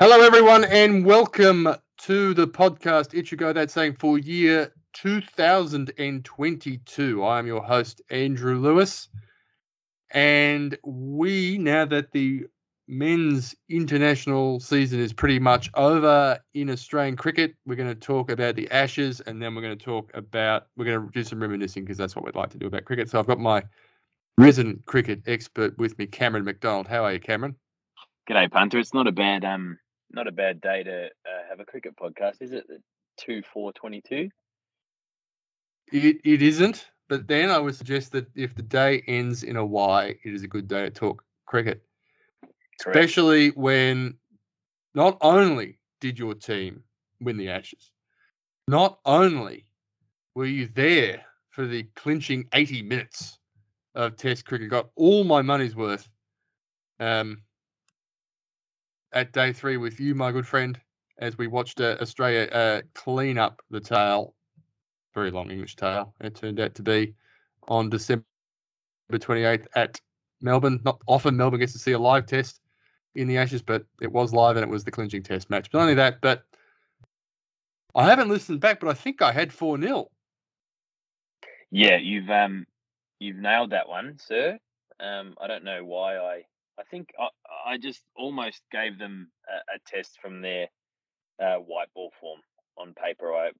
Hello, everyone, and welcome to the podcast. It's your go, that's saying, for year 2022. I'm your host, Andrew Lewis. And we, now that the men's international season is pretty much over in Australian cricket, we're going to talk about the Ashes, and then we're going to do some reminiscing, because that's what we'd like to do about cricket. So I've got my resident cricket expert with me, Cameron McDonald. How are you, Cameron? G'day, punter. It's not a bad day to have a cricket podcast, is it? 2/4/22. It isn't, but then I would suggest that if the day ends in a Y, it is a good day to talk cricket. Correct. Especially when not only did your team win the Ashes, not only were you there for the clinching 80 minutes of Test cricket, got all my money's worth. At day three with you, my good friend, as we watched Australia clean up the tail, very long English tail. It turned out to be on December 28th at Melbourne. Not often Melbourne gets to see a live test in the Ashes, but it was live and it was the clinching test match. But not only that, but I haven't listened back, but I think I had 4-0. Yeah, you've nailed that one, sir. I don't know why I think I just almost gave them a test from their white ball form on paper. I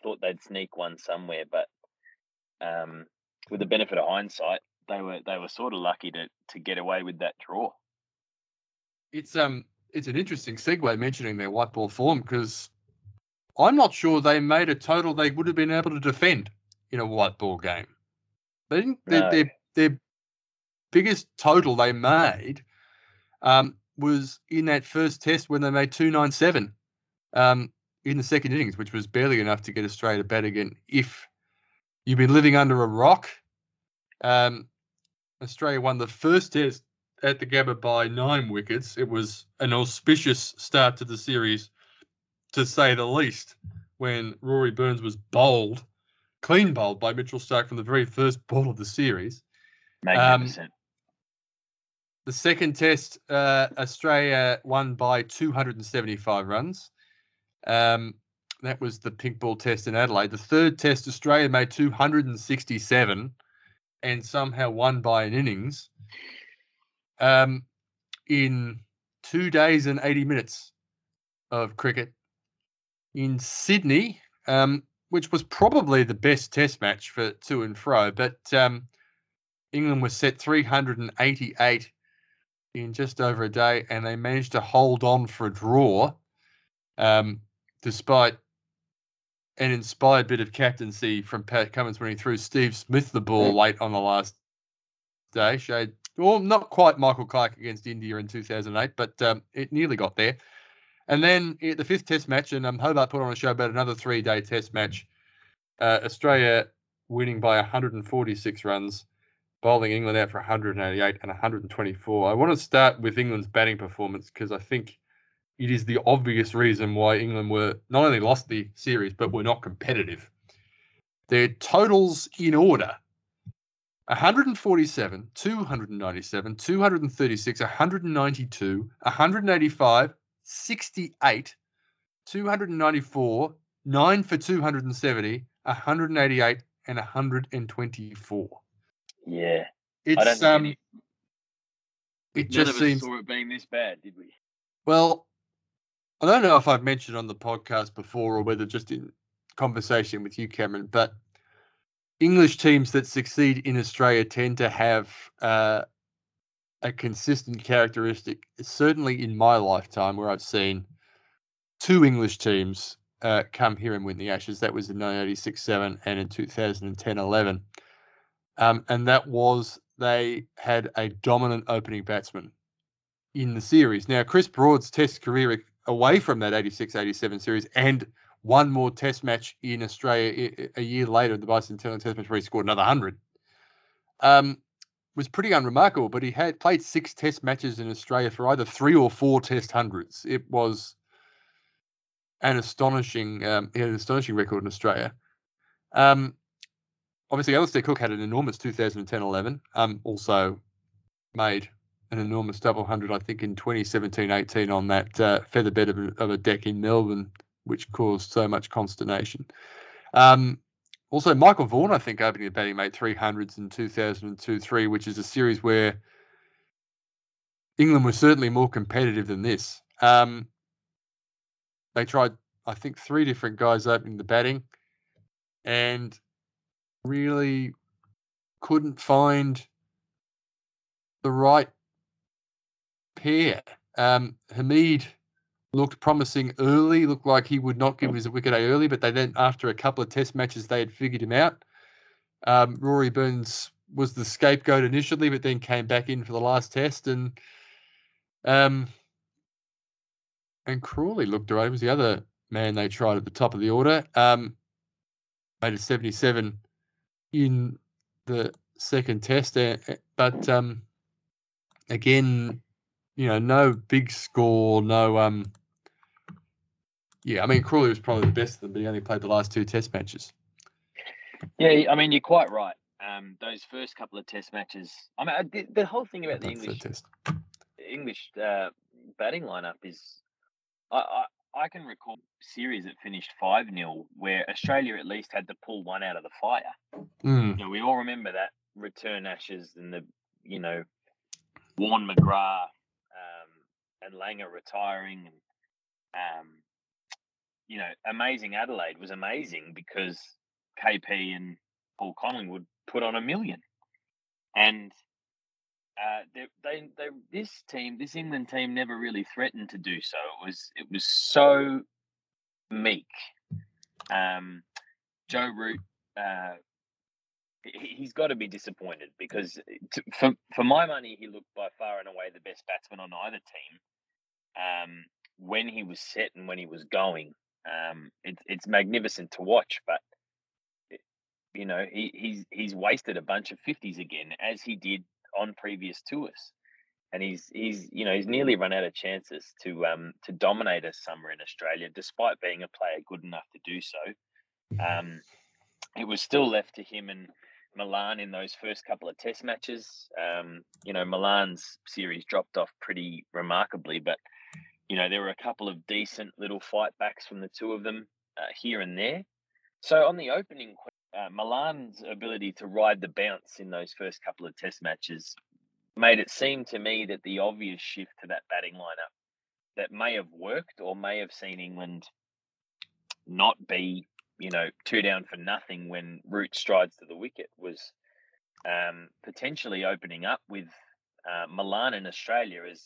thought they'd sneak one somewhere, but with the benefit of hindsight, they were sort of lucky to get away with that draw. It's an interesting segue mentioning their white ball form, because I'm not sure they made a total they would have been able to defend in a white ball game. They didn't. They're biggest total they made was in that first test when they made 297 in the second innings, which was barely enough to get Australia to bat again. If you've been living under a rock, Australia won the first test at the Gabba by 9 wickets. It was an auspicious start to the series, to say the least, when Rory Burns was bowled, clean bowled by Mitchell Starc from the very first ball of the series. Magnificent. The second test, Australia won by 275 runs. That was the pink ball test in Adelaide. The third test, Australia made 267 and somehow won by an innings in 2 days and 80 minutes of cricket in Sydney, which was probably the best test match for to and fro. But England was set 388 in just over a day, and they managed to hold on for a draw despite an inspired bit of captaincy from Pat Cummins when he threw Steve Smith the ball late on the last day. Shade, well, not quite Michael Clarke against India in 2008, but it nearly got there. And then the fifth test match, and Hobart put on a show about another 3-day test match, Australia winning by 146 runs, bowling England out for 188 and 124. I want to start with England's batting performance, because I think it is the obvious reason why England were not only lost the series, but were not competitive. Their totals in order: 147, 297, 236, 192, 185, 68, 294, 9 for 270, 188, and 124. Yeah, it's it just seems saw it being this bad, did we? Well, I don't know if I've mentioned on the podcast before or whether just in conversation with you, Cameron, but English teams that succeed in Australia tend to have a consistent characteristic. Certainly in my lifetime, where I've seen two English teams come here and win the Ashes. That was in 1986-7 and in 2010-11. And that was they had a dominant opening batsman in the series. Now, Chris Broad's Test career away from that 86-87 series and one more Test match in Australia a year later, the Bicentennial Test match where he scored another 100, was pretty unremarkable, but he had played 6 Test matches in Australia for either 3 or 4 Test hundreds. It was he had an astonishing record in Australia. Obviously, Alistair Cook had an enormous 2010-11, also made an enormous double hundred, I think, in 2017-18 on that featherbed of a deck in Melbourne, which caused so much consternation. Also, Michael Vaughan, I think, opening the batting made 300s in 2002-03, which is a series where England was certainly more competitive than this. They tried, I think, three different guys opening the batting and really couldn't find the right pair. Hamid looked promising early, looked like he would not give his wicket early, but they then, after a couple of test matches, they had figured him out. Rory Burns was the scapegoat initially, but then came back in for the last test, and Crawley looked around. He was the other man they tried at the top of the order. Made a 77 in the second test, but again, you know, no big score, no. Yeah, I mean, Crawley was probably the best of them, but he only played the last two test matches. Yeah, I mean, you're quite right. Those first couple of test matches, I mean, the whole thing about the English batting lineup is, I can recall a series that finished 5-0 where Australia at least had to pull one out of the fire. Mm. You know, we all remember that return Ashes and the, you know, Warne, McGrath and Langer retiring. And, you know, amazing Adelaide was amazing because KP and Paul Collingwood put on a million. And this England team never really threatened to do so. It was so meek. Joe Root, he's got to be disappointed because for my money, he looked by far and away the best batsman on either team. When he was set and when he was going, it's magnificent to watch, but you know, he's wasted a bunch of 50s again, as he did on previous tours, and he's nearly run out of chances to dominate us somewhere in Australia, despite being a player good enough to do so. It was still left to him and Malan in those first couple of Test matches. You know, Malan's series dropped off pretty remarkably, but you know, there were a couple of decent little fight backs from the two of them here and there. So on the opening question, Malan's ability to ride the bounce in those first couple of test matches made it seem to me that the obvious shift to that batting lineup that may have worked or may have seen England not be, you know, two down for nothing when Root strides to the wicket was potentially opening up with Malan in Australia, as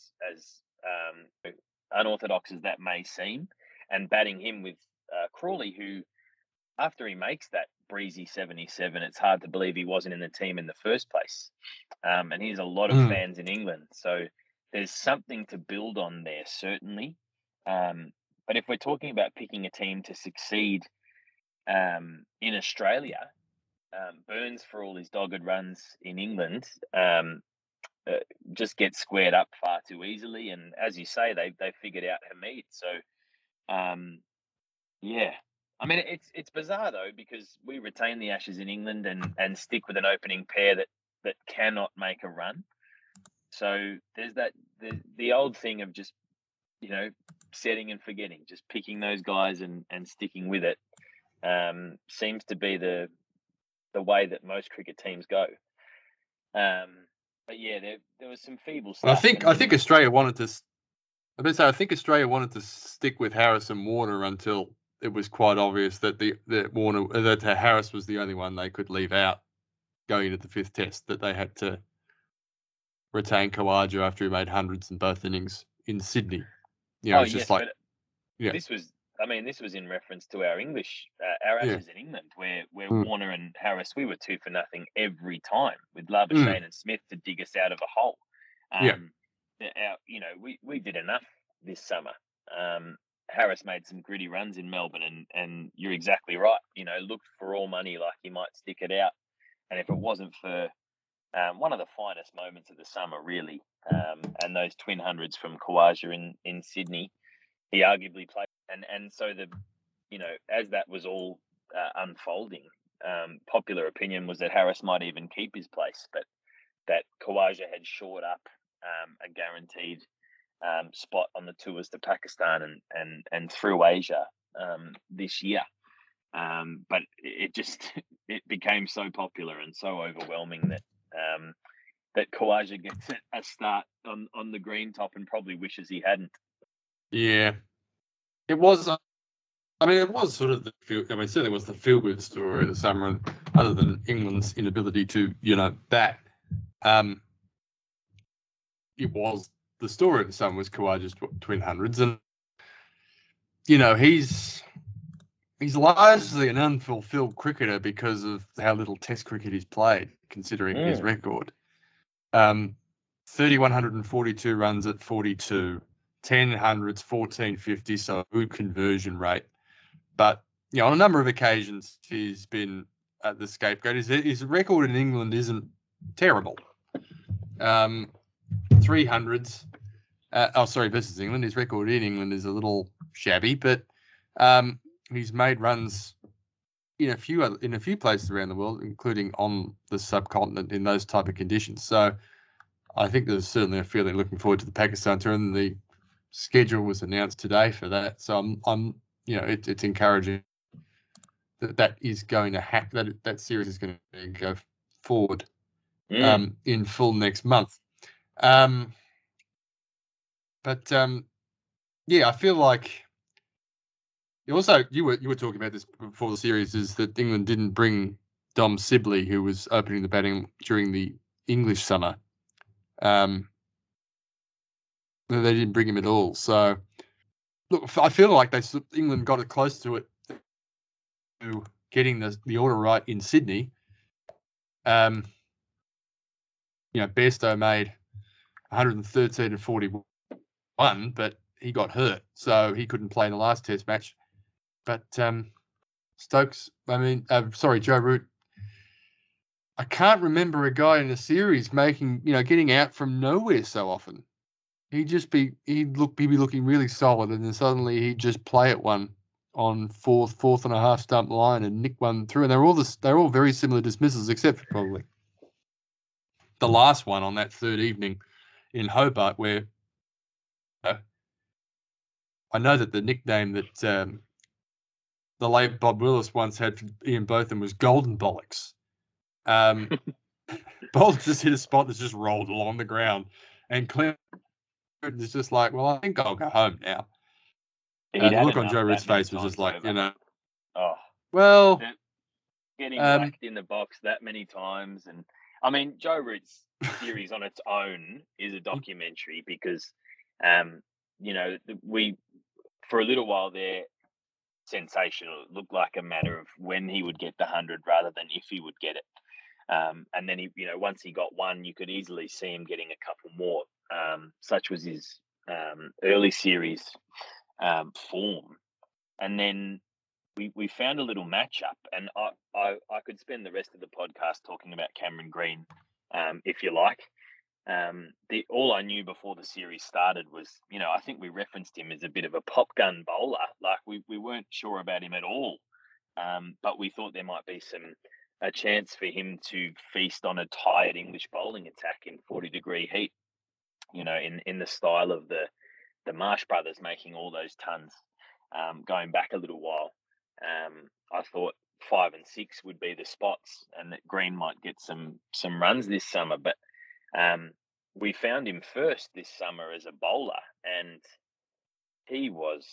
unorthodox as that may seem, and batting him with Crawley, who, after he makes that breezy 77, it's hard to believe he wasn't in the team in the first place. And he's a lot of fans in England. So there's something to build on there, certainly. But if we're talking about picking a team to succeed in Australia, Burns, for all his dogged runs in England, just gets squared up far too easily. And as you say, they figured out Hamid. So, yeah. I mean, it's bizarre, though, because we retain the Ashes in England and stick with an opening pair that cannot make a run. So there's that the old thing of just, you know, setting and forgetting, just picking those guys and sticking with it seems to be the way that most cricket teams go. But, yeah, there was some feeble stuff. I think Australia wanted to – I think Australia wanted to stick with Harris and Warner until – it was quite obvious that Harris was the only one they could leave out going into the fifth test, that they had to retain Khawaja after he made hundreds in both innings in Sydney. You know, this was in reference to our English, our Ashes in England, where Warner and Harris, we were 2 for nothing every time with Labuschagne and Smith to dig us out of a hole. You know, we did enough this summer. Harris made some gritty runs in Melbourne, and you're exactly right. You know, looked for all money like he might stick it out. And if it wasn't for one of the finest moments of the summer, really, and those twin hundreds from Khawaja in Sydney, he arguably played. And so, you know, as that was all unfolding, popular opinion was that Harris might even keep his place, but that Khawaja had shored up a guaranteed spot on the tours to Pakistan and through Asia this year. But it became so popular and so overwhelming that that Khawaja gets a start on the green top and probably wishes he hadn't. Yeah, it was. I mean, it was sort of the feel. I mean, certainly was the feel-good story of the summer, other than England's inability to, bat. It was the story of the summer was Khawaja's twin hundreds, and he's largely an unfulfilled cricketer because of how little Test cricket he's played, considering his record. 3,142 runs at 42, 10 hundreds, 1450, so good conversion rate. But, on a number of occasions, he's been at the scapegoat. His record in England isn't terrible. 300s. Versus England. His record in England is a little shabby, but he's made runs in a few places around the world, including on the subcontinent in those type of conditions. So I think there's certainly a feeling looking forward to the Pakistan tour, and the schedule was announced today for that. So I'm it's encouraging that is going to happen. That series is going to go forward in full next month. I feel like. Also, you were talking about this before the series, is that England didn't bring Dom Sibley, who was opening the batting during the English summer. They didn't bring him at all. So, look, I feel like England got it close to it, to getting the order right in Sydney. Bairstow made 113 and 41, but he got hurt, so he couldn't play in the last Test match. But Joe Root. I can't remember a guy in a series getting out from nowhere so often. He'd be looking really solid, and then suddenly he'd just play at one on fourth and a half stump line and nick one through. And they're all very similar dismissals, except for probably the last one on that third evening in Hobart, where I know that the nickname that the late Bob Willis once had for Ian Botham was Golden Bollocks. Bollocks just hit a spot that's just rolled along the ground. And Clint is just like, well, I think I'll go home now. And the look on Joe Root's face was just like, getting whacked in the box that many times. And I mean, Joe Root's series on its own is a documentary because, we, for a little while there, sensational. It looked like a matter of when he would get the 100 rather than if he would get it. And then, once he got one, you could easily see him getting a couple more. Such was his early series form. And then we found a little matchup. And I could spend the rest of the podcast talking about Cameron Green, if you like. All I knew before the series started was, I think we referenced him as a bit of a pop gun bowler. Like we weren't sure about him at all, but we thought there might be a chance for him to feast on a tired English bowling attack in 40-degree heat. In the style of the Marsh brothers making all those tons. Going back a little while, I thought 5 and 6 would be the spots, and that Green might get some runs this summer, but. We found him first this summer as a bowler, and he was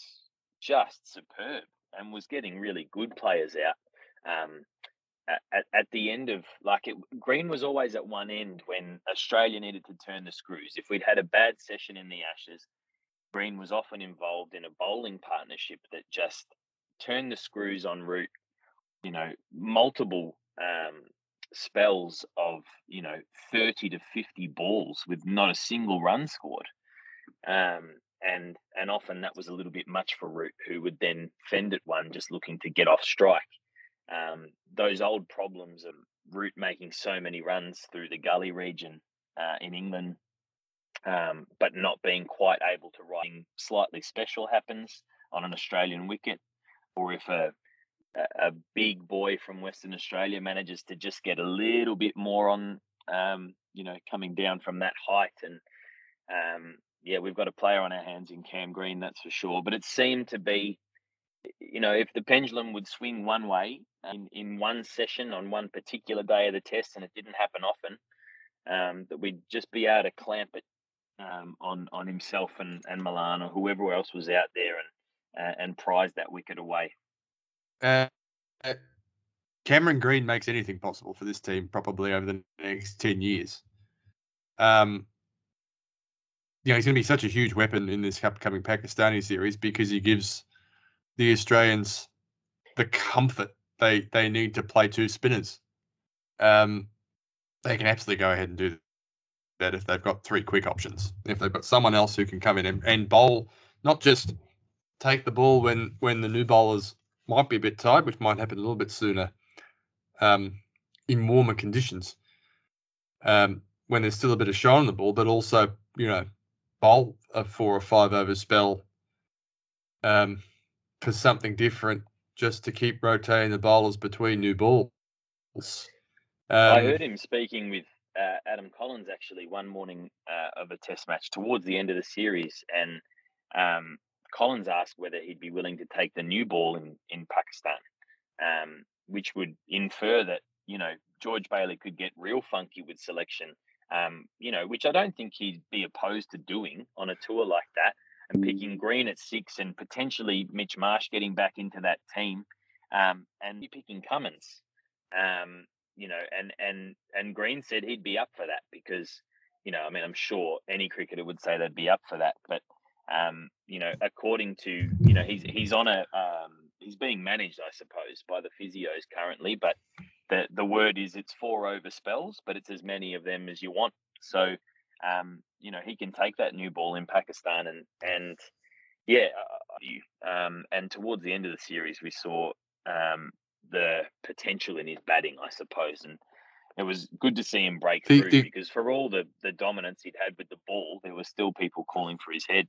just superb and was getting really good players out. At the end of Green was always at one end when Australia needed to turn the screws. If we'd had a bad session in the Ashes, Green was often involved in a bowling partnership that just turned the screws en route. Multiple spells of 30 to 50 balls with not a single run scored, and often that was a little bit much for Root, who would then fend at one just looking to get off strike. Those old problems of Root making so many runs through the gully region in England, but not being quite able to ride. Slightly special happens on an Australian wicket, or if a big boy from Western Australia manages to just get a little bit more on, coming down from that height, and We've got a player on our hands in Cam Green, that's for sure. But it seemed to be, you know, if the pendulum would swing one way in one session on one particular day of the test, and it didn't happen often, that we'd just be able to clamp it on himself and Malan or whoever else was out there and prize that wicket away. Cameron Green makes anything possible for this team probably over the next 10 years. He's going to be such a huge weapon in this upcoming Pakistani series because he gives the Australians the comfort they need to play two spinners. They can absolutely go ahead and do that if they've got three quick options. If they've got someone else who can come in and bowl, not just take the ball when the new bowlers might be a bit tired, which might happen a little bit sooner in warmer conditions when there's still a bit of shine on the ball, but also, bowl a 4 or 5 over spell for something different just to keep rotating the bowlers between new balls. I heard him speaking with Adam Collins actually one morning of a test match towards the end of the series, and Collins asked whether he'd be willing to take the new ball in Pakistan, which would infer that, George Bailey could get real funky with selection, which I don't think he'd be opposed to doing on a tour like that, and picking Green at 6 and potentially Mitch Marsh getting back into that team, and picking Cummins, and Green said he'd be up for that because, I'm sure any cricketer would say they'd be up for that, but according to, he's on a, he's being managed, I suppose, by the physios currently, but the word is it's 4 over spells, but it's as many of them as you want. So, he can take that new ball in Pakistan and towards the end of the series, we saw the potential in his batting, I suppose. And it was good to see him break through because for all the dominance he'd had with the ball, there were still people calling for his head.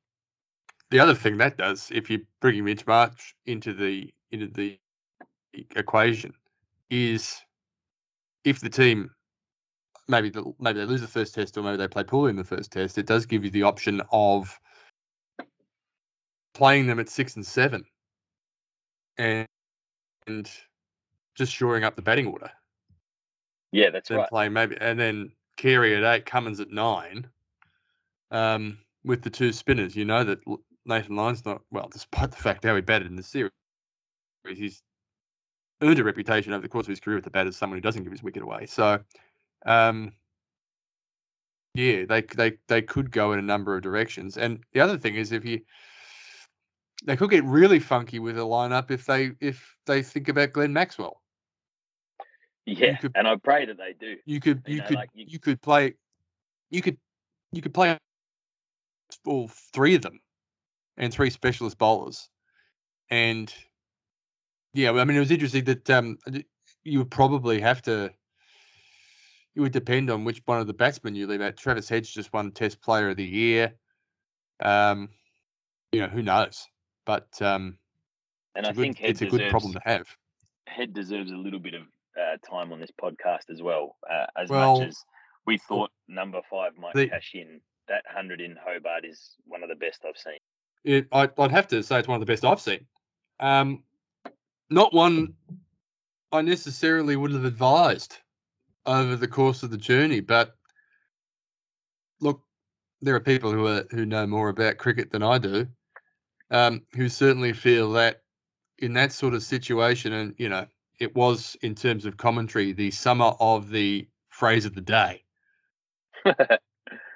The other thing that does, if you bring Mitch Marsh into the equation, is if the team maybe they lose the first test or maybe they play poorly in the first test, it does give you the option of playing them at 6 and 7 and just shoring up the batting order. Yeah, that's right. Play maybe and then Carey at 8, Cummins at 9, with the two spinners. You know that Nathan Lyon's not, well, despite the fact how he batted in the series, he's earned a reputation over the course of his career with the bat as someone who doesn't give his wicket away. So, they could go in a number of directions. And the other thing is, they could get really funky with a lineup if they think about Glenn Maxwell. Yeah, and I pray that they do. You could play all three of them and three specialist bowlers, and. Yeah, it was interesting that you would probably have to. It would depend on which one of the batsmen you leave out. Travis Head's just won Test Player of the Year. Who knows? But and I think it's a good problem to have. Head deserves a little bit of time on this podcast as well, as much as we thought number 5 might cash in. That 100 in Hobart is one of the best I've seen. I'd have to say it's one of the best I've seen. Not one I necessarily would have advised over the course of the journey, but look, there are people who know more about cricket than I do, who certainly feel that in that sort of situation, and it was in terms of commentary the summer of the phrase of the day,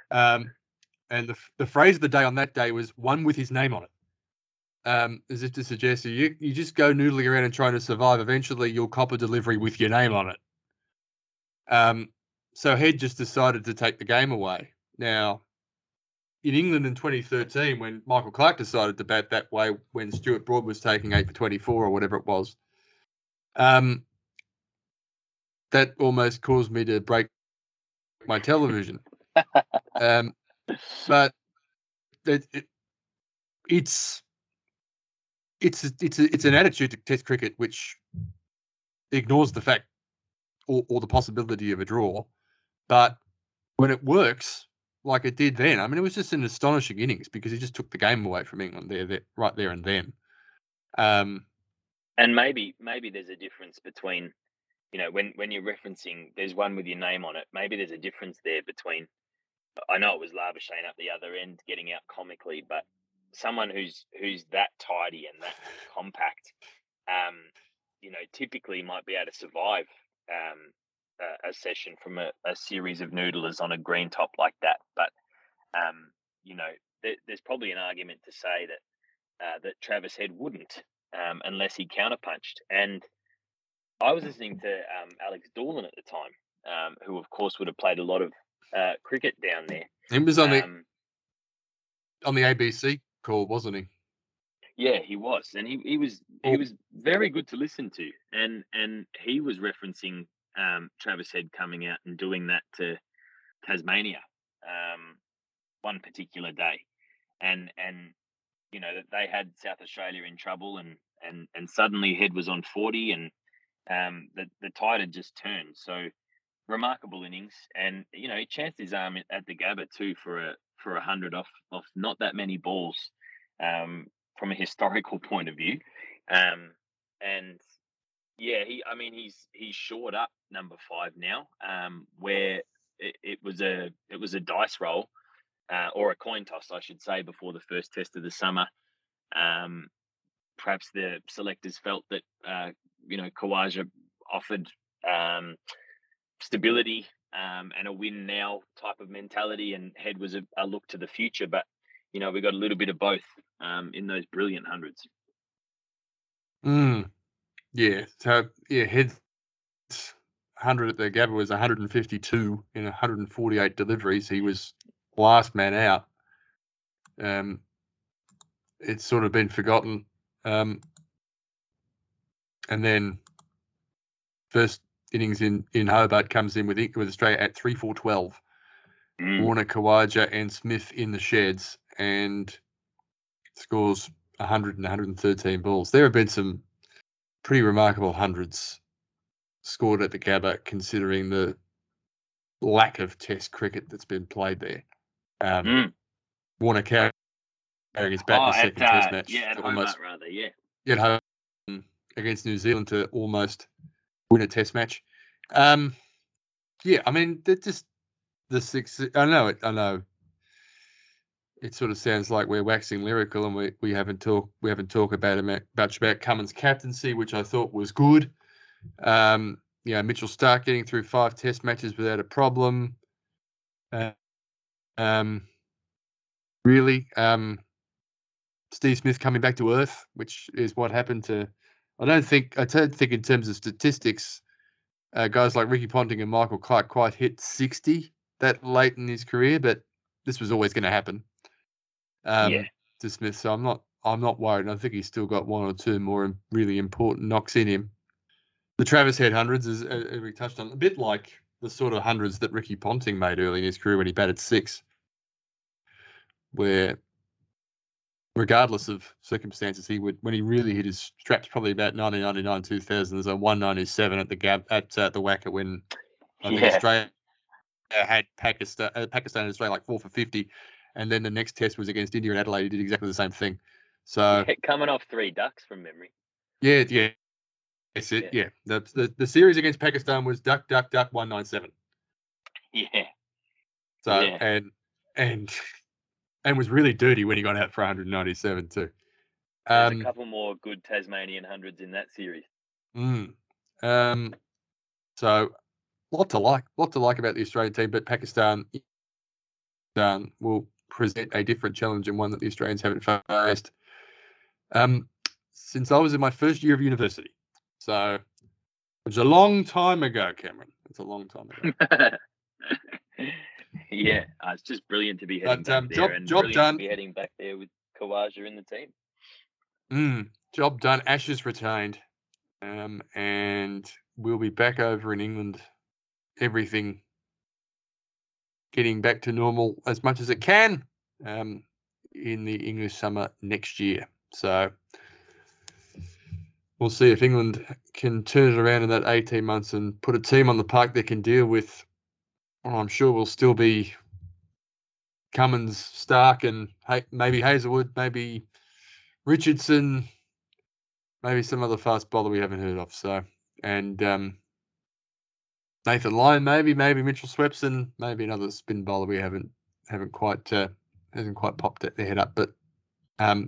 and the phrase of the day on that day was one with his name on it. As if to suggest you just go noodling around and trying to survive. Eventually, you'll cop a delivery with your name on it. So Head just decided to take the game away. Now, in England in 2013, when Michael Clarke decided to bat that way, when Stuart Broad was taking 8 for 24 or whatever it was, that almost caused me to break my television. But It's an attitude to Test cricket which ignores the fact or the possibility of a draw, but when it works, like it did then. I mean, it was just an astonishing innings because he just took the game away from England there, right there and then. And maybe there's a difference between, you know, when you're referencing, there's one with your name on it. Maybe there's a difference there between, I know it was Labuschagne up the other end getting out comically, but someone who's that tidy and that compact, you know, typically might be able to survive a session from a series of noodlers on a green top like that. But, you know, there's probably an argument to say that that Travis Head wouldn't unless he counterpunched. And I was listening to Alex Doolan at the time, who, of course, would have played a lot of cricket down there. He was on the ABC call, wasn't he? Yeah, he was, and he was very good to listen to, and he was referencing Travis Head coming out and doing that to Tasmania one particular day, and you know that they had South Australia in trouble, and suddenly Head was on 40, and the tide had just turned. So remarkable innings, and you know he chanced his arm at the Gabba too for 100 off not that many balls. From a historical point of view. And yeah, he's shored up number 5 now, where it was a dice roll, or a coin toss, I should say, before the first test of the summer. Perhaps the selectors felt that, you know, Khawaja offered stability and a win now type of mentality, and Head was a look to the future, but you know, we got a little bit of both in those brilliant hundreds. Yeah. So, yeah, Head's 100 at the Gabba was 152 in 148 deliveries. He was last man out. It's sort of been forgotten. And then first innings in Hobart comes in with Australia at 3-4-12. Warner, Khawaja and Smith in the sheds, and scores 100 and 113 balls. There have been some pretty remarkable hundreds scored at the Gabba, considering the lack of Test cricket that's been played there. Warner carried his bat in the second Test match. Yeah, at Hobart, rather, yeah. At home against New Zealand to almost win a Test match. Yeah, I mean, they're just the six. I know. It sort of sounds like we're waxing lyrical, and we haven't talked about Cummins' captaincy, which I thought was good. You know, Mitchell Starc getting through 5 Test matches without a problem. Steve Smith coming back to earth, which is what happened to. I don't think in terms of statistics, guys like Ricky Ponting and Michael Clarke quite hit 60 that late in his career, but this was always going to happen. To Smith, so I'm not worried. I think he's still got one or two more really important knocks in him. The Travis Head hundreds is we touched on, a bit like the sort of hundreds that Ricky Ponting made early in his career when he batted 6, where regardless of circumstances, he would, when he really hit his straps, probably about 1999, 2000, there's a 197 at the Gab at the Wacker when I think Australia had Pakistan and Australia like 4 for 50. And then the next test was against India in Adelaide. He did exactly the same thing. So coming off 3 ducks from memory. Yeah. That's it. Yeah. The series against Pakistan was duck, duck, duck, 197. Yeah. So and was really dirty when he got out for 197 too. There's a couple more good Tasmanian hundreds in that series. So lot to like about the Australian team, but Pakistan will present a different challenge and one that the Australians haven't faced since I was in my first year of university. So it was a long time ago, Cameron. It's a long time ago. Yeah, it's just brilliant to be heading back there. Job done. To be heading back there with Khawaja in the team. Job done. Ashes retained. And we'll be back over in England. Everything getting back to normal as much as it can in the English summer next year. So we'll see if England can turn it around in that 18 months and put a team on the park that can deal with, well, I'm sure will still be Cummins, Stark, and maybe Hazelwood, maybe Richardson, maybe some other fast bowler we haven't heard of. So, and Nathan Lyon, maybe Mitchell Swepson, maybe another spin bowler we hasn't quite popped their head up. But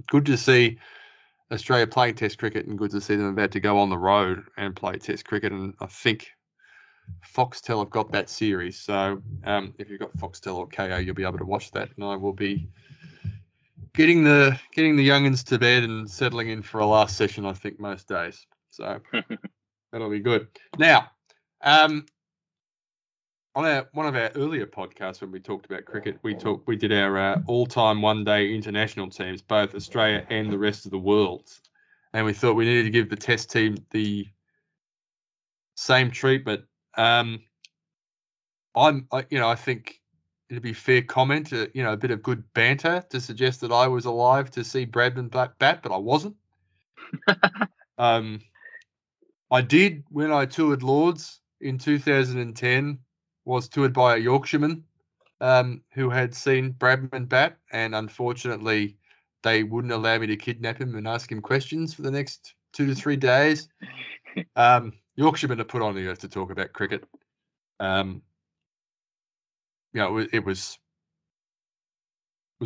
good to see Australia playing Test cricket, and good to see them about to go on the road and play Test cricket. And I think Foxtel have got that series, so if you've got Foxtel or KO, you'll be able to watch that. And I will be getting the youngins to bed and settling in for a last session, I think, most days. So that'll be good. Now, on one of our earlier podcasts when we talked about cricket, we did our all-time one-day international teams, both Australia and the rest of the world, and we thought we needed to give the Test team the same treatment. I think it'd be fair comment, a bit of good banter to suggest that I was alive to see Bradman bat, but I wasn't. I did when I toured Lords in 2010. Was toured by a Yorkshireman who had seen Bradman bat, and unfortunately, they wouldn't allow me to kidnap him and ask him questions for the next 2 to 3 days. Yorkshiremen are put on the earth to talk about cricket. It was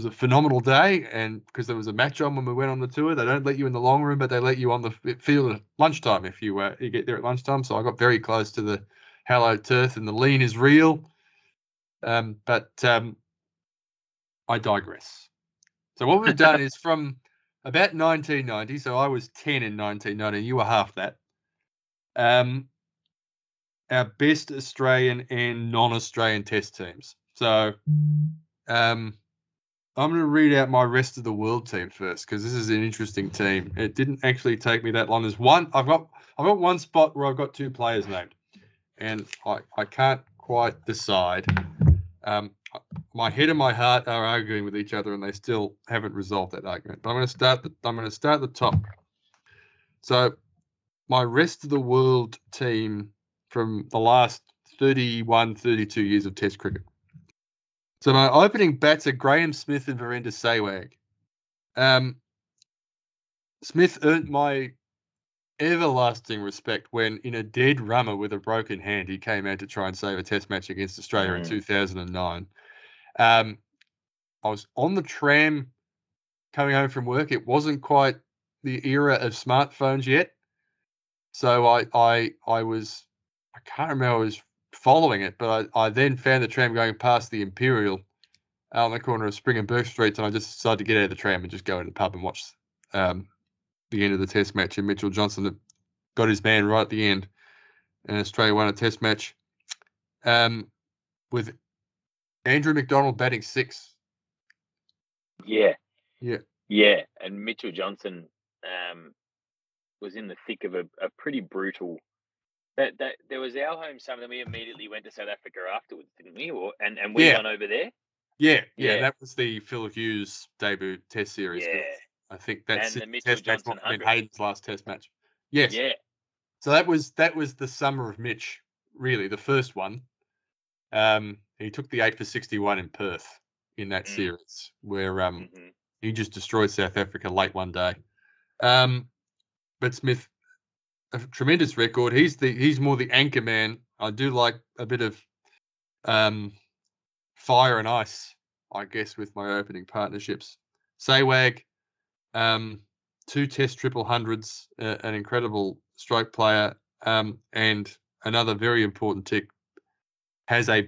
a phenomenal day, and because there was a match on when we went on the tour, they don't let you in the long room, but they let you on the field at lunchtime if you get there at lunchtime. So I got very close to the hallowed turf, and the lean is real. But I digress. So what we've done is from about 1990. So I was 10 in 1990. You were half that. Our best Australian and non-Australian Test teams. So I'm going to read out my rest of the world team first, because this is an interesting team. It didn't actually take me that long. There's one. I've got one spot where I've got two players named, and I can't quite decide. My head and my heart are arguing with each other, and they still haven't resolved that argument. But I'm going to start the top. So my rest of the world team from the last 32 years of Test cricket. So my opening bats are Graham Smith and Virender Sehwag. Smith earned my everlasting respect when, in a dead rummer with a broken hand, he came out to try and save a Test match against Australia in 2009. I was on the tram coming home from work. It wasn't quite the era of smartphones yet. So I was following it, but I then found the tram going past the Imperial out on the corner of Spring and Bourke Streets, and I just decided to get out of the tram and just go into the pub and watch the end of the Test match. And Mitchell Johnson got his man right at the end, and Australia won a Test match with Andrew McDonald batting sixth. Yeah. And Mitchell Johnson was in the thick of a pretty brutal. That there was our home summer, then we immediately went to South Africa afterwards, didn't we? And we won over there. Yeah. That was the Phil Hughes debut Test series. Yeah. I think that's the Test match might have been Hayden's last Test match. Yes. Yeah. So that was the summer of Mitch, really, the first one. He took the 8 for 61 in Perth in that series, where he just destroyed South Africa late one day. But Smith, a tremendous record. He's more the anchor man. I do like a bit of fire and ice, I guess, with my opening partnerships. Sehwag, 2 Test 300s, an incredible stroke player, and another very important tick, has a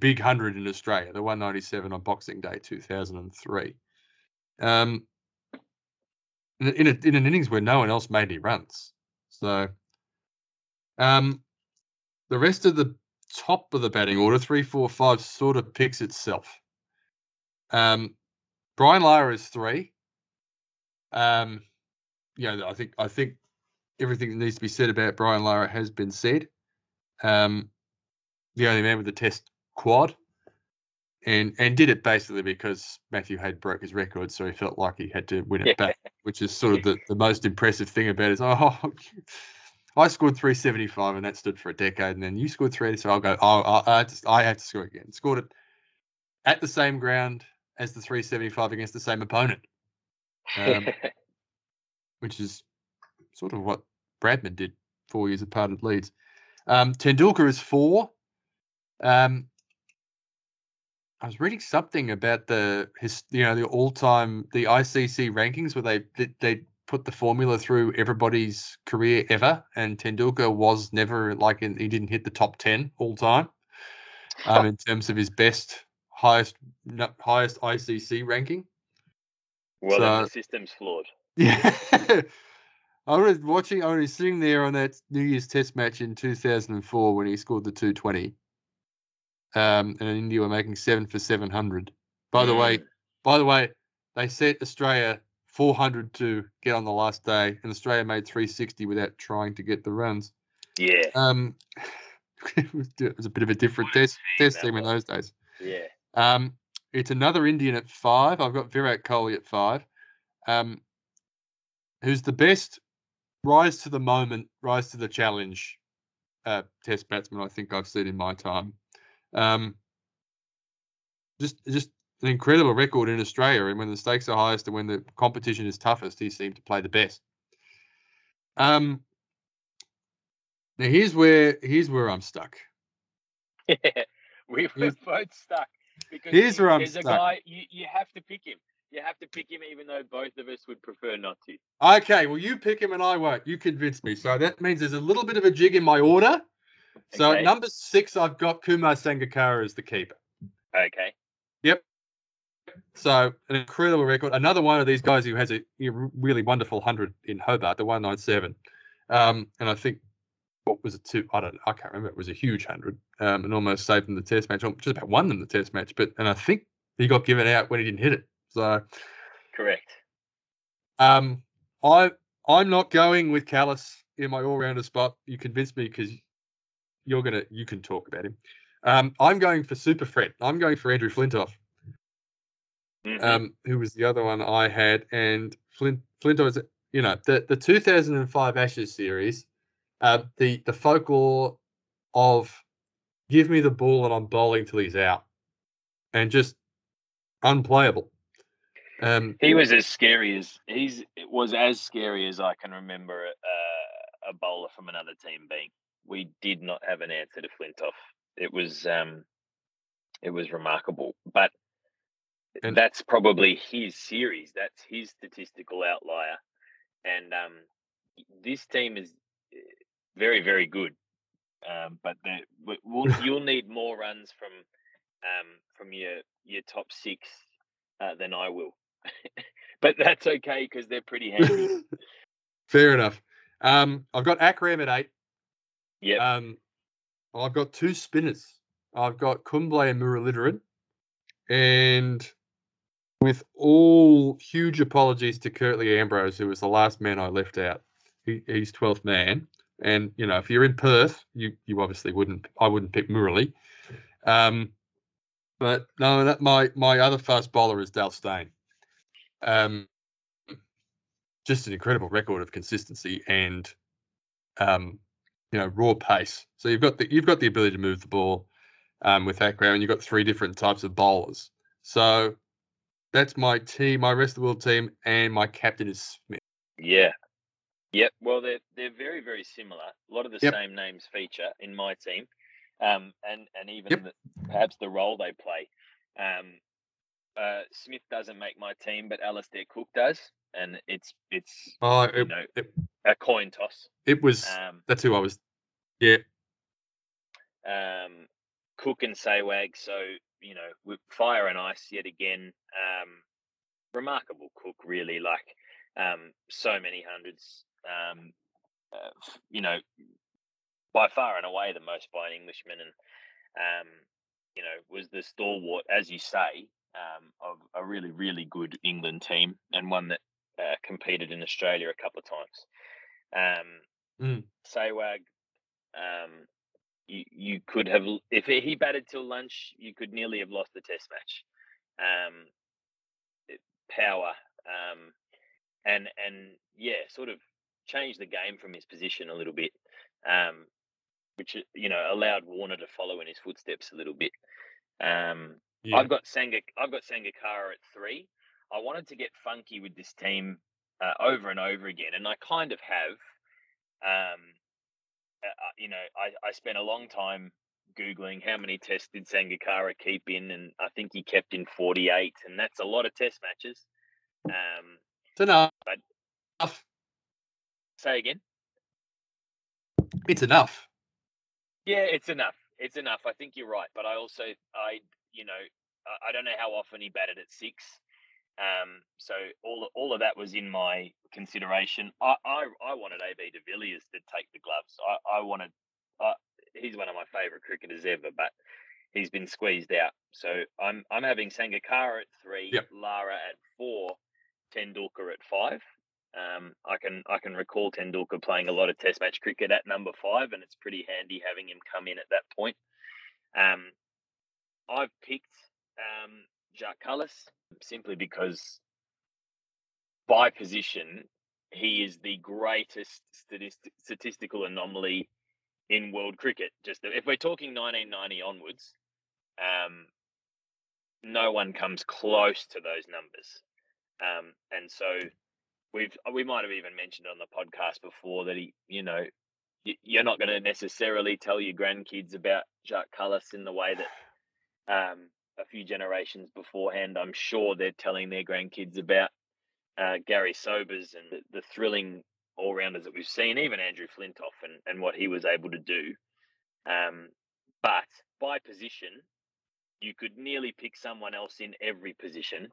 big 100 in Australia, the 197 on Boxing Day 2003. In an innings where no one else made any runs. So the rest of the top of the batting order, 3, 4, 5, sort of picks itself. Brian Lara is 3. I think everything that needs to be said about Brian Lara has been said. The only man with the Test quad, and did it basically because Matthew Hayden broke his record, so he felt like he had to win it back, which is sort of the most impressive thing about it. Is, I scored 375 and that stood for a decade, and then you scored 380, so I'll go, I have to score again. Scored it at the same ground as the 375 against the same opponent, which is sort of what Bradman did 4 years apart at Leeds. Tendulkar is 4. I was reading something about the all-time, the ICC rankings where they put the formula through everybody's career ever, and Tendulkar was never he didn't hit the top 10 all time in terms of his best, highest ICC ranking. Well, so, the system's flawed. Yeah. I was sitting there on that New Year's Test match in 2004 when he scored the 220, and India were making 7 for 700. By the way, they set Australia 400 to get on the last day, and Australia made 360 without trying to get the runs. Yeah. It was a bit of a different test team in those days. Yeah. It's another Indian at 5. I've got Virat Kohli at 5, who's the best rise to the moment, rise to the challenge test batsman I think I've seen in my time. Just an incredible record in Australia. And when the stakes are highest and when the competition is toughest, he seemed to play the best. Now here's where I'm stuck. Yeah, we're both stuck. Because there's a guy, you have to pick him. You have to pick him, even though both of us would prefer not to. Okay, well, you pick him and I won't. You convinced me. So that means there's a little bit of a jig in my order. So at number 6, I've got Kumar Sangakkara as the keeper. Okay. Yep. So an incredible record. Another one of these guys who has a really wonderful 100 in Hobart, the 197. And I think, what was it, 2? I can't remember. It was a huge 100 and almost saved them the test match. Just about won them the test match. And I think he got given out when he didn't hit it. So, correct. I'm not going with Kallis in my all-rounder spot. You convinced me because you can talk about him. I'm going for Super Fred. I'm going for Andrew Flintoff, who was the other one I had. And Flintoff, the 2005 Ashes series, the folklore of give me the ball and I'm bowling till he's out, and just unplayable. He was as scary as I can remember a bowler from another team being. We did not have an answer to Flintoff. It was remarkable, but that's probably his series. That's his statistical outlier, and this team is very, very good. But you'll need more runs from your top 6 than I will. But that's okay because they're pretty handy. Fair enough. I've got Akram at 8. Yeah. I've got 2 spinners. I've got Muttiah Muralitharan, and with all huge apologies to Kirtley Ambrose, who was the last man I left out. He's 12th man, and if you're in Perth, you obviously wouldn't. I wouldn't pick Murali. But no, that my other fast bowler is Dale Steyn. Just an incredible record of consistency and, raw pace. So you've got the ability to move the ball with that ground, and you've got 3 different types of bowlers. So that's my team, my rest of the world team, and my captain is Smith. Yeah. Yep. Well, they're very, very similar. A lot of the same names feature in my team, and even perhaps the role they play. Smith doesn't make my team, but Alistair Cook does, and it's a coin toss. It was that's who I was. Yeah. Cook and Sehwag, so with fire and ice yet again. Remarkable Cook, really, so many hundreds. By far and away the most by an Englishman, and was the stalwart, as you say, of a really, really good England team, and one that competed in Australia a couple of times. Sehwag, you could have, if he batted till lunch, you could nearly have lost the test match. Power, and sort of changed the game from his position a little bit, which allowed Warner to follow in his footsteps a little bit. Yeah. I've got Sangakkara at 3. I wanted to get funky with this team over and over again, and I kind of have. I spent a long time Googling how many tests did Sangakkara keep in, and I think he kept in 48, and that's a lot of test matches. It's enough. But, say again? It's enough. Yeah, it's enough. It's enough. I think you're right. But I also, I don't know how often he batted at 6. So all of that was in my consideration. I wanted A.B. de Villiers to take the gloves. He's one of my favourite cricketers ever, but he's been squeezed out. So I'm having Sangakkara at 3, yep. Lara at 4, Tendulkar at 5. I can recall Tendulkar playing a lot of Test match cricket at number 5, and it's pretty handy having him come in at that point. I've picked Jacques Kallis simply because, by position, he is the greatest statistical anomaly in world cricket. Just if we're talking 1990 onwards, no one comes close to those numbers, and so. We might have even mentioned on the podcast before that he, you're not going to necessarily tell your grandkids about Jacques Kallis in the way that a few generations beforehand, I'm sure they're telling their grandkids about Gary Sobers and the thrilling all-rounders that we've seen, even Andrew Flintoff and what he was able to do. But by position, you could nearly pick someone else in every position.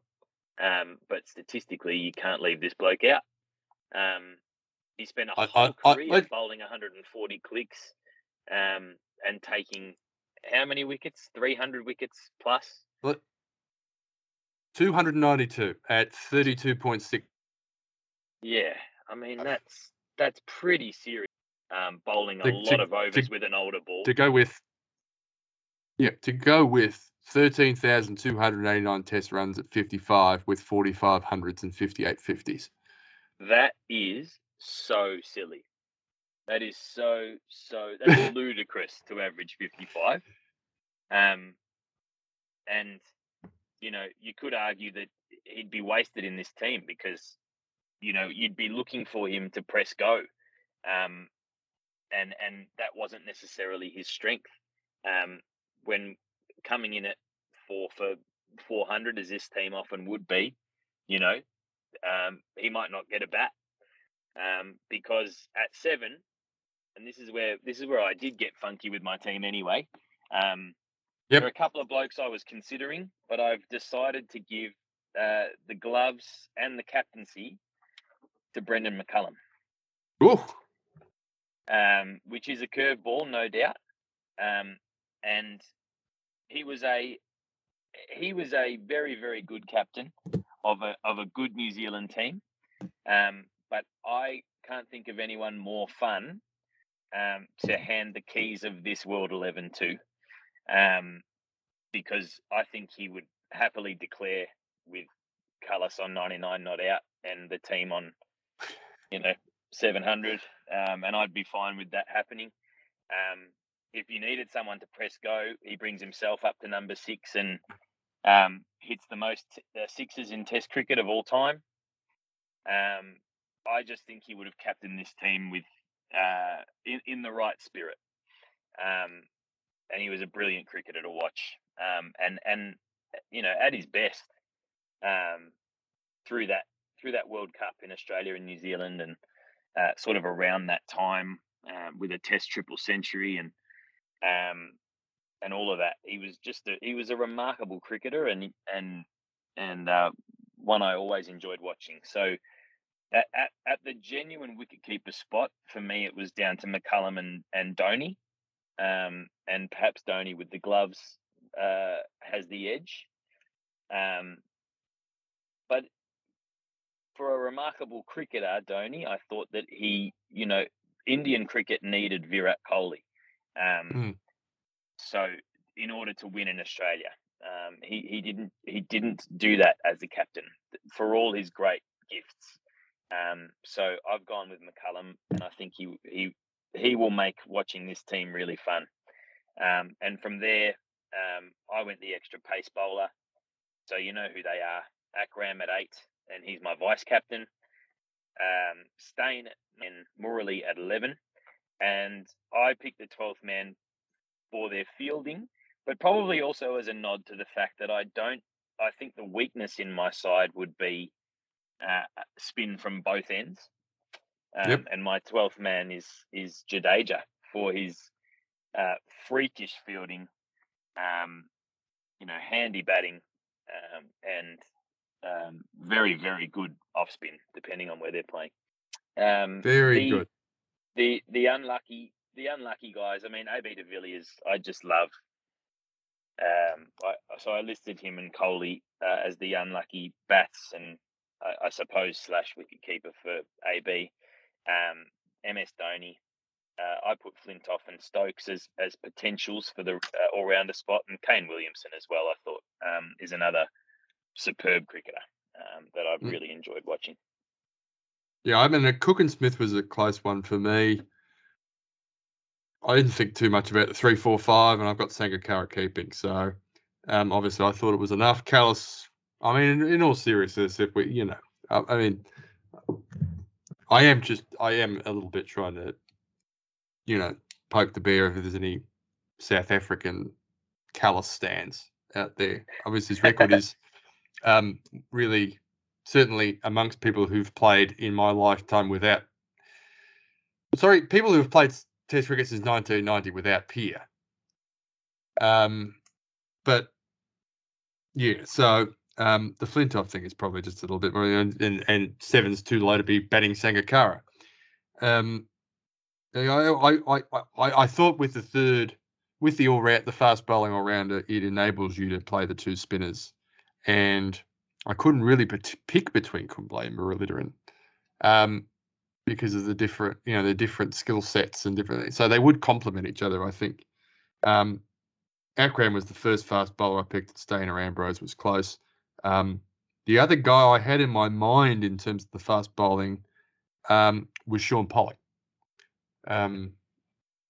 But statistically, you can't leave this bloke out. He spent a whole career bowling 140 clicks and taking how many wickets? 300 wickets plus? 292 at 32.6. Yeah, I mean, that's pretty serious. Bowling a lot of overs with an older ball. To go with 13,289 test runs at 55 with 4,500s and 58 50s. That is so silly. That is so that's ludicrous to average 55. And you could argue that he'd be wasted in this team because you'd be looking for him to press go. And that wasn't necessarily his strength. When coming in at 400, as this team often would be, he might not get a bat because at 7, and this is where I did get funky with my team anyway. There were a couple of blokes I was considering, but I've decided to give the gloves and the captaincy to Brendan McCullum. Ooh. Which is a curveball, no doubt, and. He was a very, very good captain of a good New Zealand team, but I can't think of anyone more fun to hand the keys of this World 11 to, because I think he would happily declare with Kallis on 99 not out and the team on 700, and I'd be fine with that happening. If you needed someone to press go, he brings himself up to number 6 and hits the most sixes in Test cricket of all time. I just think he would have captained this team with in the right spirit. And he was a brilliant cricketer to watch. And at his best through that World Cup in Australia and New Zealand and sort of around that time with a Test triple century and all of that. He was a remarkable cricketer and one I always enjoyed watching. So at the genuine wicketkeeper spot, for me, it was down to McCullum and Dhoni, and perhaps Dhoni with the gloves has the edge. But for a remarkable cricketer, Dhoni, I thought that he, Indian cricket needed Virat Kohli. So in order to win in Australia, he didn't do that as a captain for all his great gifts. So I've gone with McCullum, and I think he will make watching this team really fun. And from there, I went the extra pace bowler. So you know who they are. Akram at 8, and he's my vice captain. Steyn and Murali at 11. And I picked the 12th man for their fielding, but probably also as a nod to the fact that I think the weakness in my side would be spin from both ends. And my 12th man is Jadeja for his freakish fielding, handy batting, and very, very good off spin, depending on where they're playing. Very good. The unlucky guys. I mean, AB de Villiers, I just love. So I listed him and Kohli as the unlucky bats, and I suppose / wicketkeeper for AB. MS Dhoni. I put Flintoff and Stokes as potentials for the all-rounder spot, and Kane Williamson as well, I thought, is another superb cricketer that I've really enjoyed watching. Yeah, I mean, Cook and Smith was a close one for me. I didn't think too much about the 3, 4, 5, and I've got Sangakkara keeping. So, obviously, I thought it was enough. Kallis, I mean, in all seriousness, if we, I mean, I am a little bit trying to, poke the bear if there's any South African Kallis stands out there. Obviously, his record is really, certainly amongst people who've played in my lifetime without... Sorry, people who have played Test cricket since 1990 without peer. So the Flintoff thing is probably just a little bit more, and 7's too low to be batting Sangakkara. I thought with the third, with the the fast bowling all-rounder, it enables you to play the two spinners. And I couldn't really pick between Kumble and Muralitharan because of the different, the different skill sets and different. So they would complement each other, I think. Akram was the first fast bowler I picked. Steyn or Ambrose was close. The other guy I had in my mind in terms of the fast bowling was Sean Pollock.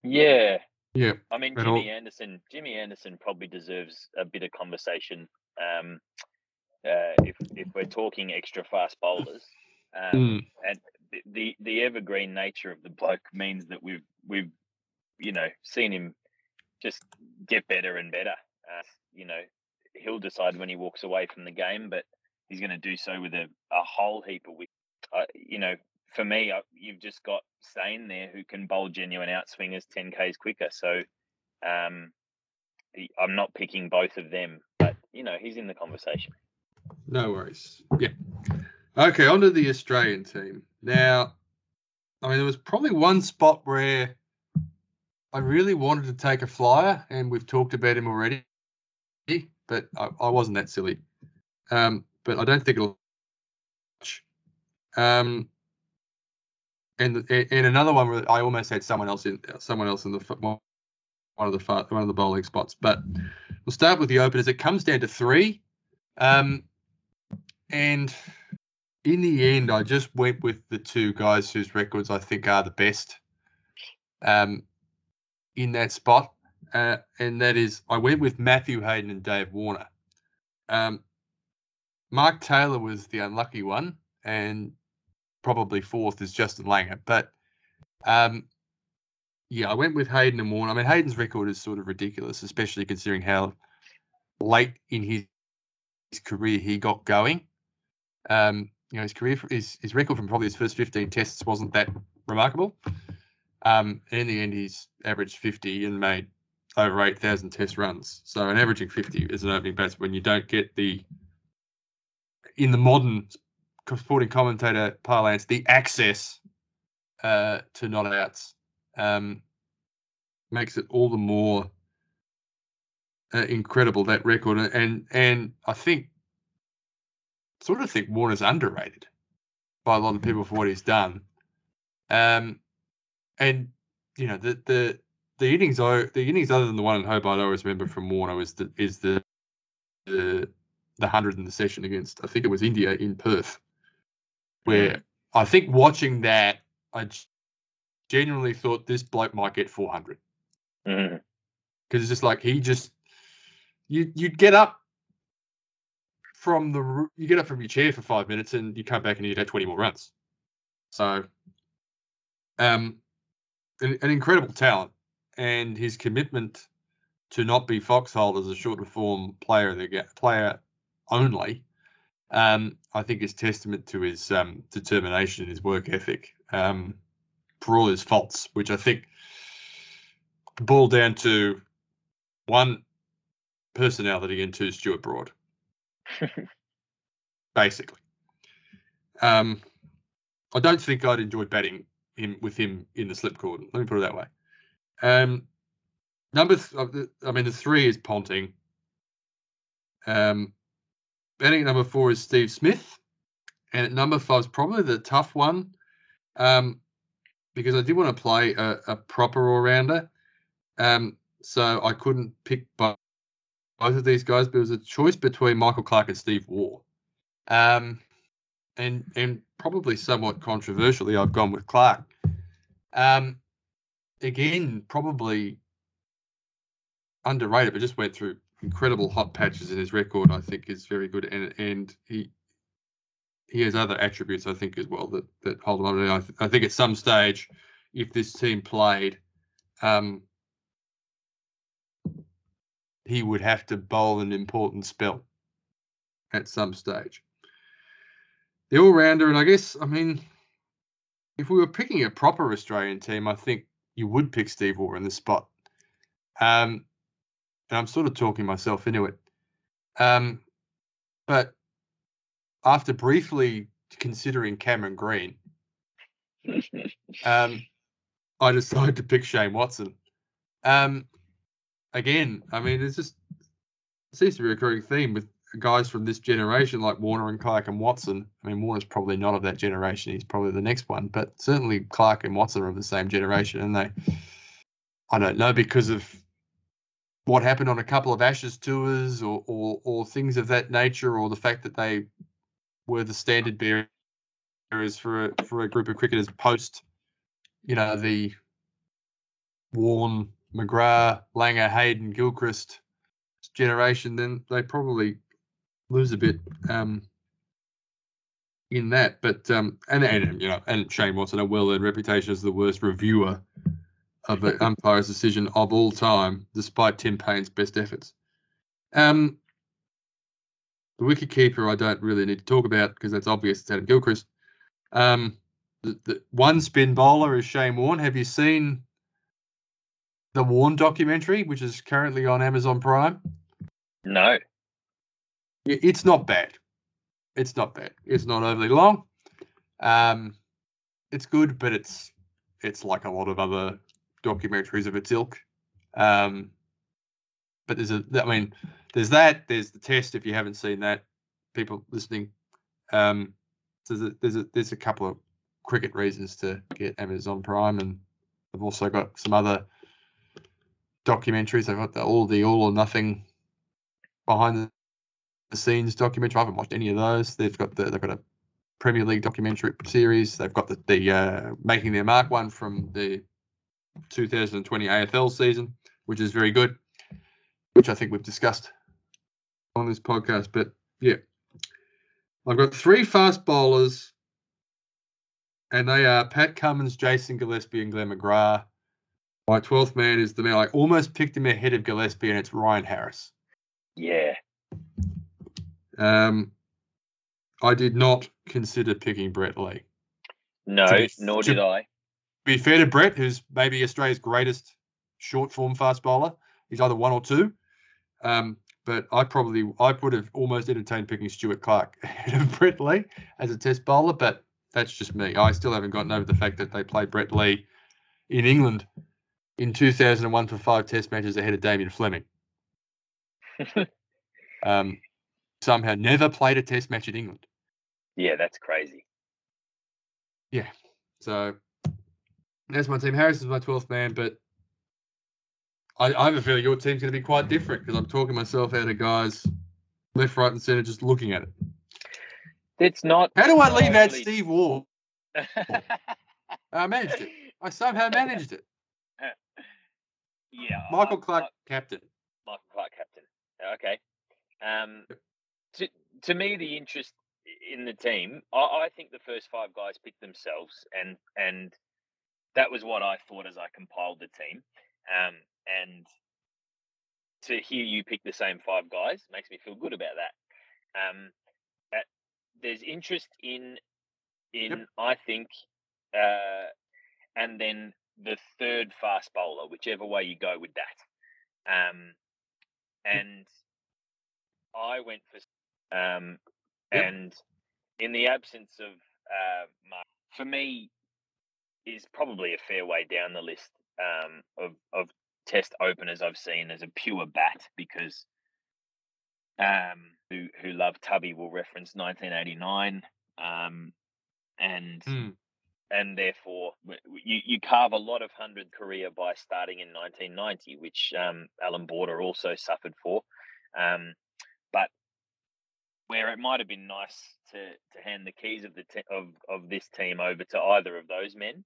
Yeah. I mean, Jimmy Anderson probably deserves a bit of conversation. If we're talking extra fast bowlers, and the evergreen nature of the bloke means that we've seen him just get better and better. He'll decide when he walks away from the game, but he's going to do so with a whole heap of wickets. For me, you've just got Steyn there who can bowl genuine outswingers 10Ks quicker. So I'm not picking both of them, but, he's in the conversation. No worries. Yeah. Okay, on to the Australian team. Now, I mean, there was probably one spot where I really wanted to take a flyer, and we've talked about him already, but I wasn't that silly. But I don't think it'll... And another one where I almost had someone else in one of the bowling spots. But we'll start with the openers. It comes down to 3, and in the end, I just went with the two guys whose records I think are the best in that spot, and that is I went with Matthew Hayden and Dave Warner. Mark Taylor was the unlucky one, and probably 4th is Justin Langer. But, I went with Hayden and Warner. I mean, Hayden's record is sort of ridiculous, especially considering how late in his career he got going. His record from probably his first 15 tests wasn't that remarkable. And in the end, he's averaged 50 and made over 8,000 test runs. So an averaging 50 is an opening batsman. You don't get in the modern sporting commentator parlance, the access to not outs makes it all the more incredible, that record. And I think Warner's underrated by a lot of people for what he's done. The innings other than the one in Hobart I always remember from Warner is the 100 in the session against, I think it was India in Perth, where I think watching that, I genuinely thought this bloke might get 400. Because it's just like he just You'd get up from your chair for 5 minutes, and you come back and you'd have 20 more runs. So, an incredible talent, and his commitment to not be foxholed as a shorter form player only, I think is testament to his determination and his work ethic, for all his faults, which I think boil down to one, personality, and two, Stuart Broad. Basically. I don't think I'd enjoy batting with him in the slip cordon. Let me put it that way. The three is Ponting. Batting at number four is Steve Smith. And at number five is probably the tough one, because I did want to play a proper all-rounder. So I couldn't pick both of these guys, but it was a choice between Michael Clarke and Steve Warne. And probably somewhat controversially, I've gone with Clarke. Again, probably underrated, but just went through incredible hot patches, in his record, I think, is very good. And he has other attributes, I think, as well, that hold him up. And I think at some stage, if this team played, he would have to bowl an important spell at some stage. The all-rounder, and I guess, if we were picking a proper Australian team, I think you would pick Steve Waugh in the spot. And I'm sort of talking myself into it. But after briefly considering Cameron Green, I decided to pick Shane Watson. It's just seems to be a recurring theme with guys from this generation like Warner and Clarke and Watson. Warner's probably not of that generation. He's probably the next one. But certainly Clarke and Watson are of the same generation. And I don't know, because of what happened on a couple of Ashes tours or things of that nature, or the fact that they were the standard bearers for a group of cricketers post, the Warne, McGrath, Langer, Hayden, Gilchrist generation, then they probably lose a bit in that. But and Shane Watson, a well-earned reputation as the worst reviewer of an umpire's decision of all time, despite Tim Payne's best efforts. The wicketkeeper, I don't really need to talk about because that's obvious. It's Adam Gilchrist. The one spin bowler is Shane Warne. Have you seen the Warne documentary, which is currently on Amazon Prime? No. It's not bad. It's not overly long. It's good, but it's like a lot of other documentaries of its ilk. But there's that. There's The Test, if you haven't seen that, people listening. There's a couple of cricket reasons to get Amazon Prime, and I've also got some other documentaries. I've got the All or Nothing behind the scenes documentary. I haven't watched any of those. They've got a Premier League documentary series. They've got the Making Their Mark one from the 2020 AFL season, which is very good, which I think we've discussed on this podcast. But yeah, I've got three fast bowlers, and they are Pat Cummins, Jason Gillespie, and Glenn McGrath. My 12th man is the man I almost picked him ahead of Gillespie, and it's Ryan Harris. Yeah. I did not consider picking Brett Lee. No, nor did I. To be fair to Brett, who's maybe Australia's greatest short-form fast bowler. He's either one or two. But I would have almost entertained picking Stuart Clarke ahead of Brett Lee as a test bowler, but that's just me. I still haven't gotten over the fact that they played Brett Lee in England in 2001 for 5 test matches ahead of Damien Fleming. Somehow never played a test match in England. Yeah, that's crazy. Yeah. So that's my team. Harris is my 12th man, but I have a feeling your team's going to be quite different because I'm talking myself out of guys left, right, and centre just looking at it. It's not. How do I leave out Steve Waugh? I managed it. I somehow managed it. Yeah, Michael Clarke, captain. Okay. To me, the interest in the team, I think the first five guys picked themselves, and that was what I thought as I compiled the team. And to hear you pick the same five guys makes me feel good about that. There's interest in yep. I think, and then the third fast bowler, whichever way you go with that. And I went for, yep. and in the absence of, for me, is probably a fair way down the list of test openers I've seen as a pure bat, because who love Tubby will reference 1989, and therefore you carve a lot of 100 career by starting in 1990, which Alan Border also suffered for. But where it might have been nice to hand the keys of of this team over to either of those men,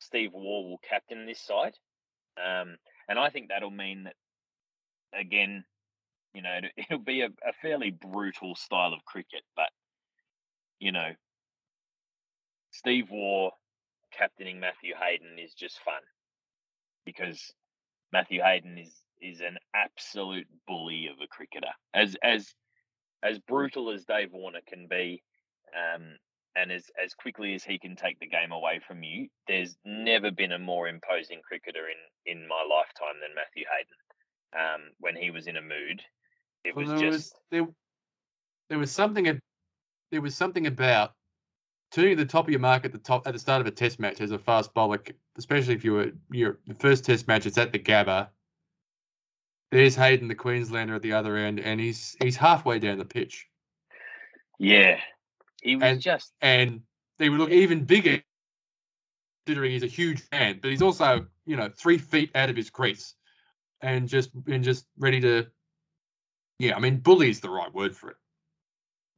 Steve Waugh will captain this side, and I think that'll mean that again. You know, it'll be a fairly brutal style of cricket, but, you know, Steve Waugh captaining Matthew Hayden is just fun, because Matthew Hayden is an absolute bully of a cricketer. As brutal as Dave Warner can be, and as quickly as he can take the game away from you, there's never been a more imposing cricketer in my lifetime than Matthew Hayden. When he was in a mood, it was there was something about turning the top of your mark at the start of a test match as a fast bowler, especially if you were your first test match. It's at the Gabba. There's Hayden, the Queenslander, at the other end, and he's halfway down the pitch. Yeah, he was and they would look even bigger, considering he's a huge man, but he's also 3 feet out of his crease, and just ready to. Yeah, I mean, bully is the right word for it.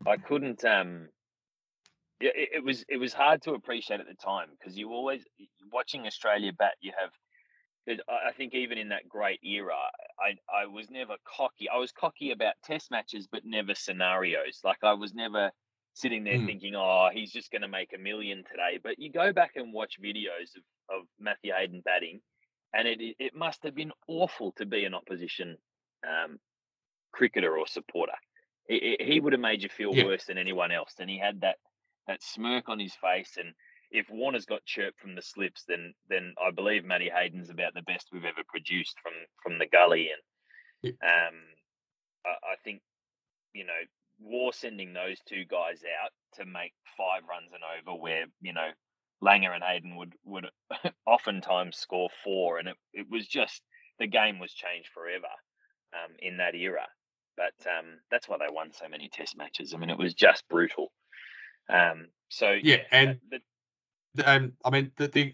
I couldn't. Yeah, it was hard to appreciate at the time, because you always watching Australia bat. You have, I think, even in that great era, I was never cocky. I was cocky about test matches, but never scenarios. Like, I was never sitting there thinking, "Oh, he's just going to make a million today." But you go back and watch videos of Matthew Hayden batting, and it must have been awful to be an opposition cricketer or supporter. He would have made you feel worse than anyone else, and he had that smirk on his face. And if Warner's got chirped from the slips, then I believe Matty Hayden's about the best we've ever produced from the gully. And I think, Waugh sending those two guys out to make 5 runs and over, where, Langer and Hayden would oftentimes score 4. And it was just, the game was changed forever in that era. But that's why they won so many test matches. I mean, it was just brutal. The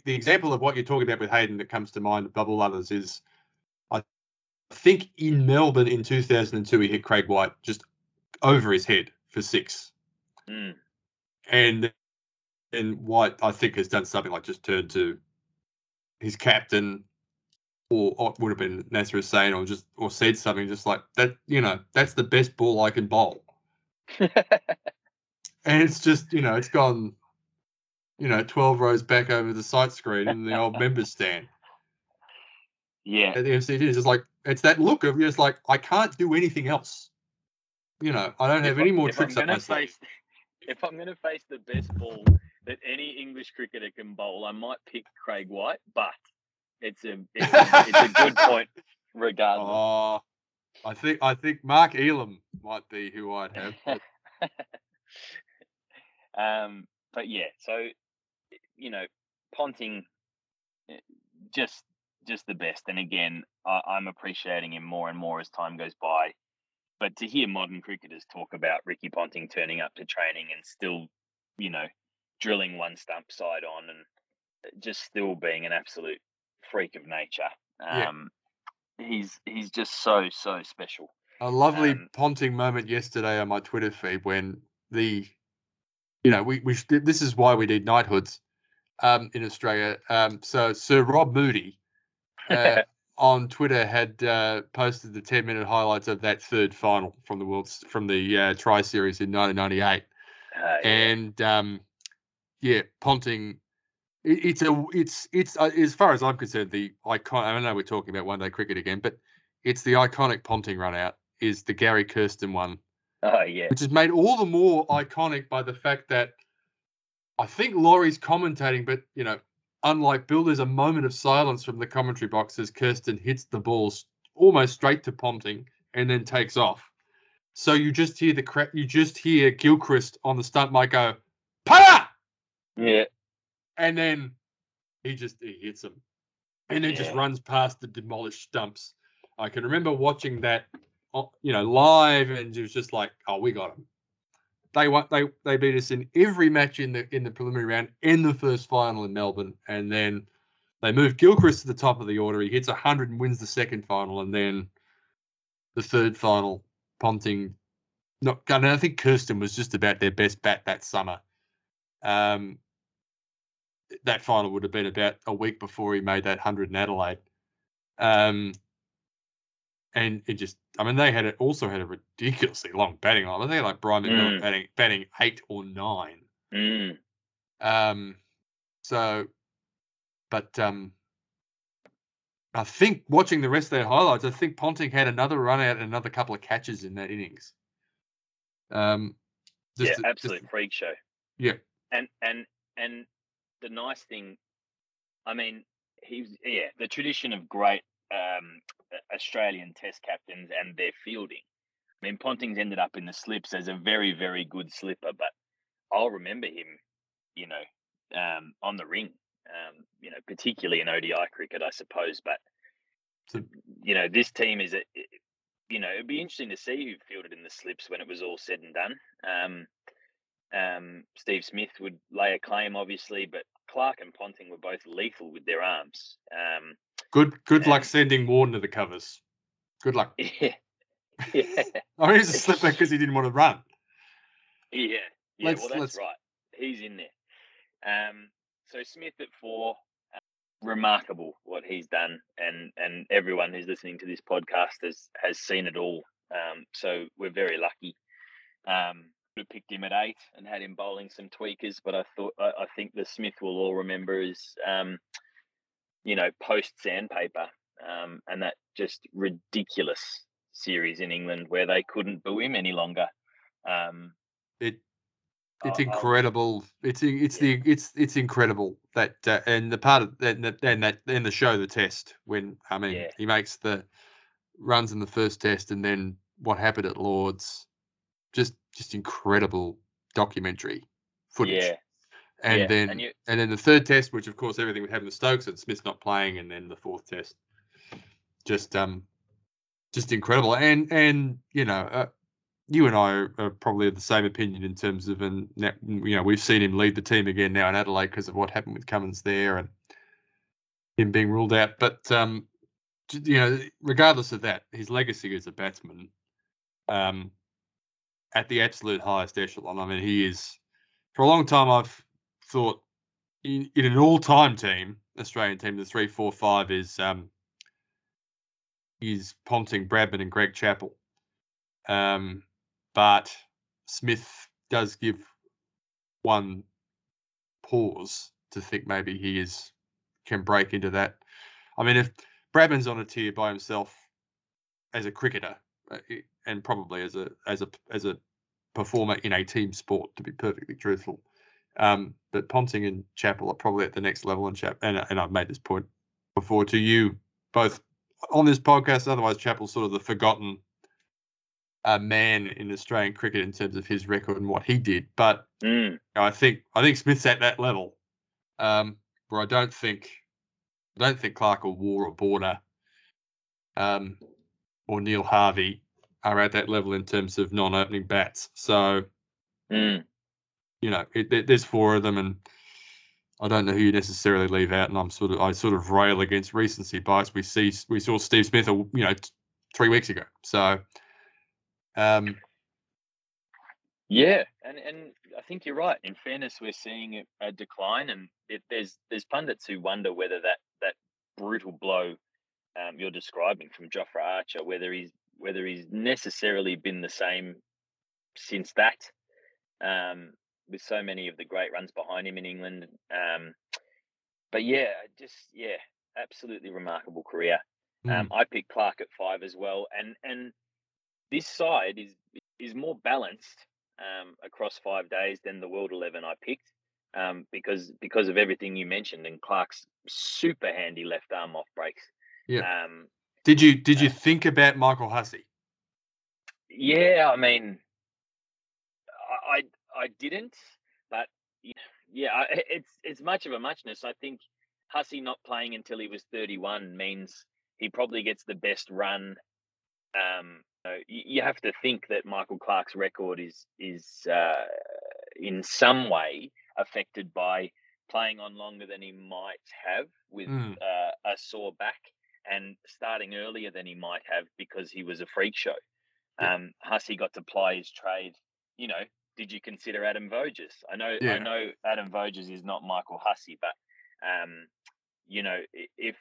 example of what you're talking about with Hayden that comes to mind above all others is, I think, in Melbourne in 2002, he hit Craig White just over his head for 6. And White, I think, has done something like just turned to his captain, or would have been Nasser Hussain, or said something just like that. That's the best ball I can bowl. And it's just, it's gone, 12 rows back over the sight screen in the old members stand. Yeah. At the MCG, it's just like, it's that look of, it's like, I can't do anything else. I don't have any more tricks up my sleeve. If I'm going to face the best ball that any English cricketer can bowl, I might pick Craig White, but it's a good point regardless. Oh, I think Mark Elam might be who I'd have. But yeah, so Ponting, just the best. And again, I'm appreciating him more and more as time goes by. But to hear modern cricketers talk about Ricky Ponting turning up to training and still, drilling one stump side on, and just still being an absolute freak of nature. He's just so, so special. A lovely Ponting moment yesterday on my Twitter feed when we this is why we need knighthoods in Australia. So Sir Rob Moody on Twitter had posted the 10-minute highlights of that third final from the Tri Series in 1998, and Ponting. It's as far as I'm concerned, the icon. I know we're talking about one day cricket again, but it's the iconic Ponting run out is the Gary Kirsten one. Oh yeah, which is made all the more iconic by the fact that I think Laurie's commentating, but you know, unlike Bill, there's a moment of silence from the commentary box as Kirsten hits the ball almost straight to Ponting and then takes off. So you just hear you just hear Gilchrist on the stunt mic go, "Para!" Yeah. And then he hits him, and it just runs past the demolished stumps. I can remember watching that, you know, live, and it was just like, oh, we got him. They beat us in every match in the preliminary round and the first final in Melbourne, and then they moved Gilchrist to the top of the order. He hits 100 and wins the second final, and then the third final, Ponting. I think Kirsten was just about their best bat that summer. That final would have been about a week before he made that 100 in Adelaide. And it just, I mean, they also had a ridiculously long batting line. I think like Brian McMillan batting 8 or 9. Mm. I think watching the rest of their highlights, I think Ponting had another run out and another couple of catches in that innings. Absolute freak show. Yeah. And the nice thing, I mean, the tradition of great Australian test captains and their fielding. I mean, Ponting's ended up in the slips as a very, very good slipper, but I'll remember him, you know, on the ring, you know, particularly in ODI cricket, I suppose. But, you know, this team is, it'd be interesting to see who fielded in the slips when it was all said and done. Steve Smith would lay a claim, obviously, but Clarke and Ponting were both lethal with their arms. Good luck sending Warne to the covers. Good luck. Yeah. I mean, he's a slipper because he didn't want to run. Yeah. Yeah, that's right. He's in there. So Smith at 4, remarkable what he's done, and everyone who's listening to this podcast has seen it all. So we're very lucky. Picked him at 8 and had him bowling some tweakers, but I think the Smith will all remember is post sandpaper and that just ridiculous series in England where they couldn't boo him any longer. It's incredible. It's incredible that and the part of that and the show the test when he makes the runs in the first test and then what happened at Lord's. Just incredible documentary footage. Yeah. And then the third test, which of course everything would happen to Stokes and Smith's not playing, and then the fourth test. Just incredible. And you and I are probably of the same opinion in terms of, we've seen him lead the team again now in Adelaide because of what happened with Cummins there and him being ruled out. But, regardless of that, his legacy as a batsman, at the absolute highest echelon. I mean, he is, for a long time, I've thought in an all-time team, Australian team, the 3, 4, 5 is Ponting, Bradman, and Greg Chappell. But Smith does give one pause to think maybe he can break into that. I mean, if Bradman's on a tier by himself as a cricketer, and probably as a performer in a team sport, to be perfectly truthful. But Ponting and Chappell are probably at the next level, and I've made this point before to you both on this podcast. Otherwise, Chappell's sort of the forgotten man in Australian cricket in terms of his record and what he did. But I think Smith's at that level, where I don't think Clarke or Waugh or Border or Neil Harvey are at that level in terms of non-opening bats. So, there's 4 of them, and I don't know who you necessarily leave out. And I sort of rail against recency bias. We saw Steve Smith, 3 weeks ago. So, and I think you're right. In fairness, we're seeing a decline, and there's pundits who wonder whether that brutal blow you're describing from Jofra Archer, whether he's necessarily been the same since that, with so many of the great runs behind him in England. But yeah, absolutely remarkable career. I picked Clarke at 5 as well. And this side is more balanced across 5 days than the World 11 I picked because of everything you mentioned, and Clarke's super handy left arm off breaks. Yeah. Did you think about Michael Hussey? Yeah, I mean, I didn't, but yeah, it's much of a muchness. I think Hussey not playing until he was 31 means he probably gets the best run. You have to think that Michael Clarke's record is in some way affected by playing on longer than he might have with a sore back, and starting earlier than he might have because he was a freak show. Hussey got to ply his trade. You know, did you consider Adam Voges? I know Adam Voges is not Michael Hussey, but you know, if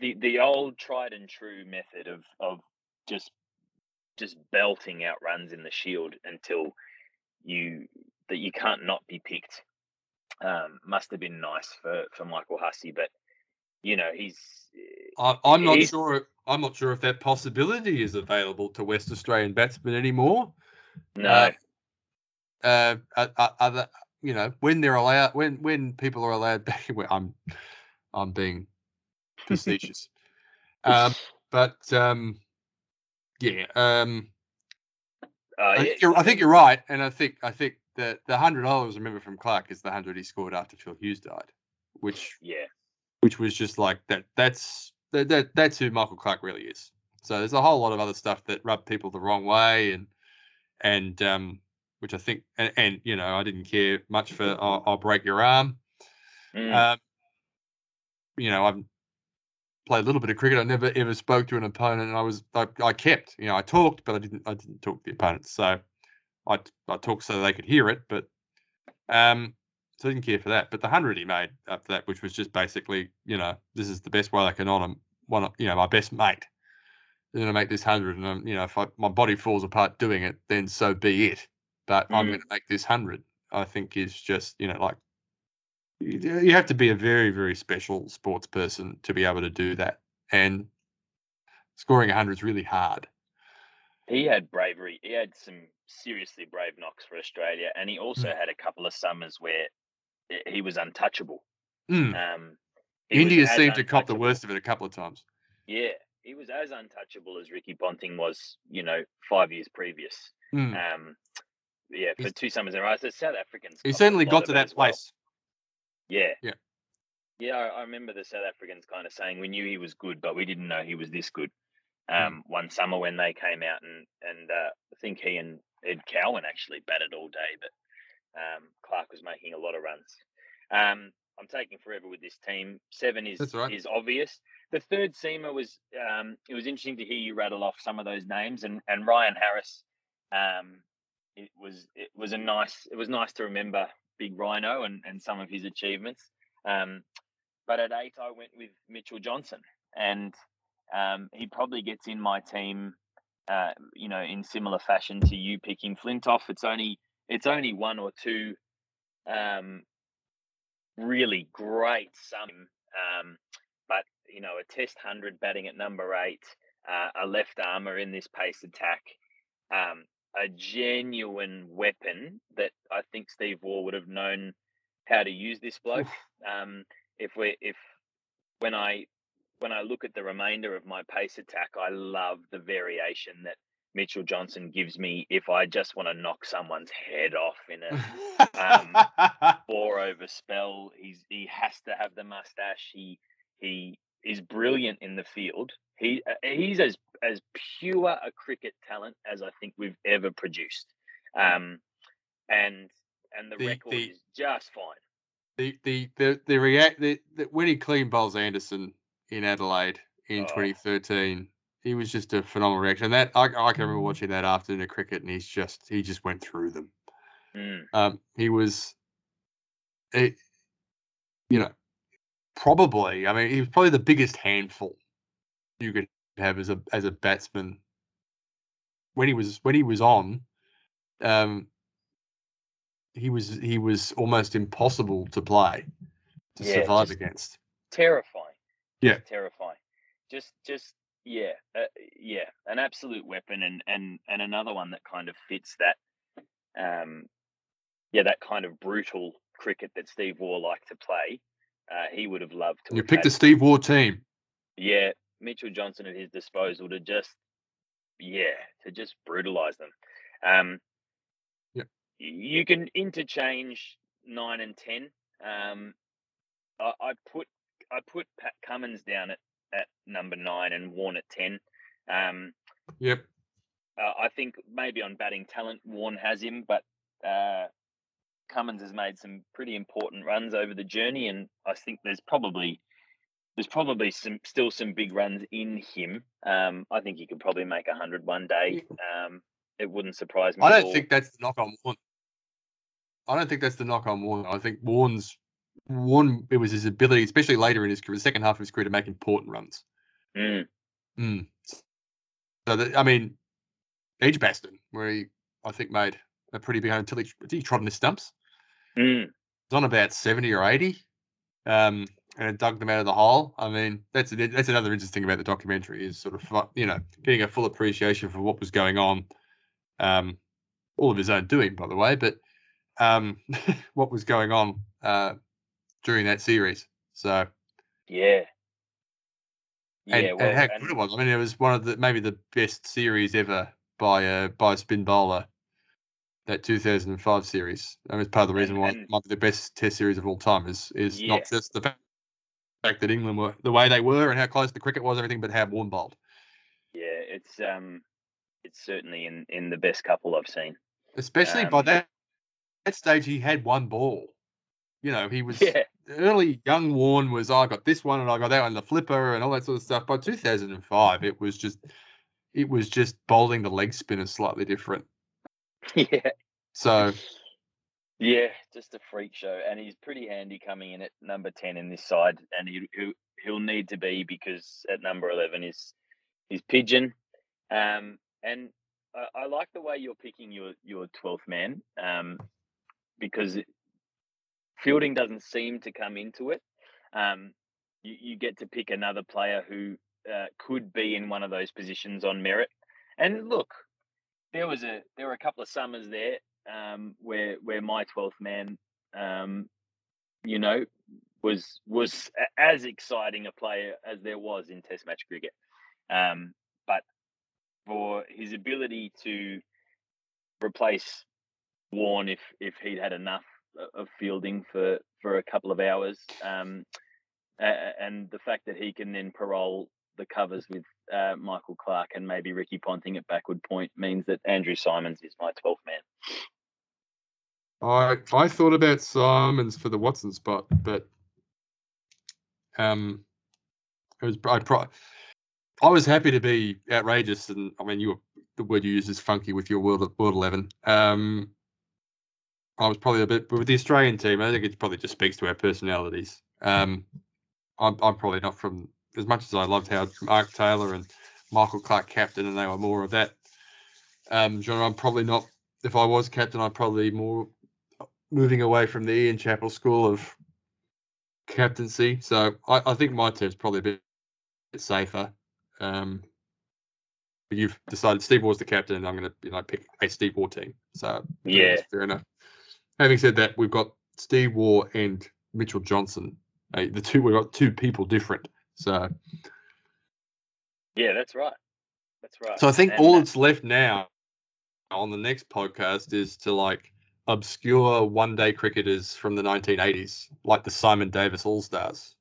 the old tried and true method of just belting out runs in the Shield until you can't not be picked must have been nice for Michael Hussey, but you know, I'm not sure if that possibility is available to West Australian batsmen anymore. No. Other, you know, when they're allowed, when people are allowed back, well, I'm being facetious. I think you're right, and I think that the $100 I remember from Clarke is the $100 he scored after Phil Hughes died, which was just like that. That's who Michael Clarke really is. So there's a whole lot of other stuff that rubbed people the wrong way, and which I think, and you know, I didn't care much for I'll break your arm. You know, I've played a little bit of cricket. I never ever spoke to an opponent, and I talked, but I didn't talk to the opponents. So I talked so they could hear it, but so I didn't care for that. But the $100 he made after that, which was just basically, you know, this is the best way I can honor one, you know, my best mate. I'm going to make this $100, and I'm, you know, if my body falls apart doing it, then so be it. But I'm going to make this $100. I think is just, you know, like you have to be a very, very special sports person to be able to do that. And scoring $100 is really hard. He had bravery. He had some seriously brave knocks for Australia, and he also had a couple of summers where he was untouchable. India seemed to cop the worst of it a couple of times. Yeah. He was as untouchable as Ricky Ponting was, you know, 5 years previous. For 2 summers in a row. So South Africans. He certainly got to that place. Well. Yeah. Yeah, I remember the South Africans kind of saying we knew he was good, but we didn't know he was this good. One summer when they came out and I think he and Ed Cowan actually batted all day, but Clarke was making a lot of runs. I'm taking forever with this team. 7 is obvious. The third seamer was. It was interesting to hear you rattle off some of those names, and Ryan Harris. It was nice to remember Big Rhino and some of his achievements. But at 8, I went with Mitchell Johnson, and he probably gets in my team. You know, in similar fashion to you picking Flintoff. It's only one or two. Really great sum, but you know, a test $100 batting at number 8, a left armer in this pace attack, a genuine weapon that I think Steve Waugh would have known how to use this bloke. When I look at the remainder of my pace attack, I love the variation that Mitchell Johnson gives me if I just want to knock someone's head off in a 4-over spell. He has to have the mustache. He is brilliant in the field. He's as pure a cricket talent as I think we've ever produced. And the record is just fine. When he clean bowls Anderson in Adelaide in 2013. He was just a phenomenal reaction. And that I can remember watching that afternoon of cricket, and he just went through them. He was probably the biggest handful you could have as a batsman when he was on. He was almost impossible to play, to survive against. Terrifying. Yeah, just terrifying. An absolute weapon, and another one that kind of fits that, that kind of brutal cricket that Steve Waugh liked to play. He would have loved to. You picked the Steve Waugh team. Yeah, Mitchell Johnson at his disposal to just brutalise them. You can interchange 9 and 10. I put Pat Cummins down at number 9 and Warne at 10. I think maybe on batting talent, Warne has him, but Cummins has made some pretty important runs over the journey, and I think there's probably still some big runs in him. I think he could probably make 100 one day. It wouldn't surprise me. I don't think that's the knock on Warne. I think Warne, it was his ability, especially later in his career, the second half of his career, to make important runs. So, Edgebaston, where he, I think, made a pretty big run until he trod in his stumps. He was on about 70 or 80 and it dug them out of the hole. I mean, that's another interesting thing about the documentary is sort of, getting a full appreciation for what was going on. All of his own doing, by the way, but what was going on during that series. So, and how good it was. I mean, it was one of the best series ever by a spin bowler, that 2005 series. I mean, it's part of the reason why it might be the best Test series of all time is not just the fact that England were the way they were and how close the cricket was, everything, but how Warne bowled. Yeah, it's certainly in the best couple I've seen. Especially by that stage, he had one ball. He was early young Warne was, I got this one and I got that one, the flipper and all that sort of stuff. By 2005, it was just bowling the leg spinners slightly different. Yeah. So. Yeah, just a freak show. And he's pretty handy coming in at number 10 in this side. And he'll need to be, because at number 11 is Pigeon. And I like the way you're picking your 12th man, because fielding doesn't seem to come into it. You get to pick another player who could be in one of those positions on merit. And look, there were a couple of summers there where my 12th man, was as exciting a player as there was in Test match cricket, but for his ability to replace Warne if he'd had enough of fielding for a couple of hours, and the fact that he can then parole the covers with Michael Clarke and maybe Ricky Ponting at backward point means that Andrew Simons is my 12th man. I thought about Simons for the Watson spot, but I was happy to be outrageous, and I mean, the word you used is funky with your World 11. I was probably a bit, but with the Australian team, I think it probably just speaks to our personalities. I'm probably not from, as much as I loved how Mark Taylor and Michael Clarke captain, and they were more of that genre. I'm probably not. If I was captain, I'd probably more moving away from the Ian Chappell school of captaincy. So I think my team's probably a bit safer. But you've decided Steve Waugh's the captain, and I'm going to pick a Steve Waugh team. So that's fair enough. Having said that, we've got Steve Waugh and Mitchell Johnson. We've got two people different. So that's right. So I think all that's left now on the next podcast is to obscure one-day cricketers from the 1980s, like the Simon Davis All-Stars.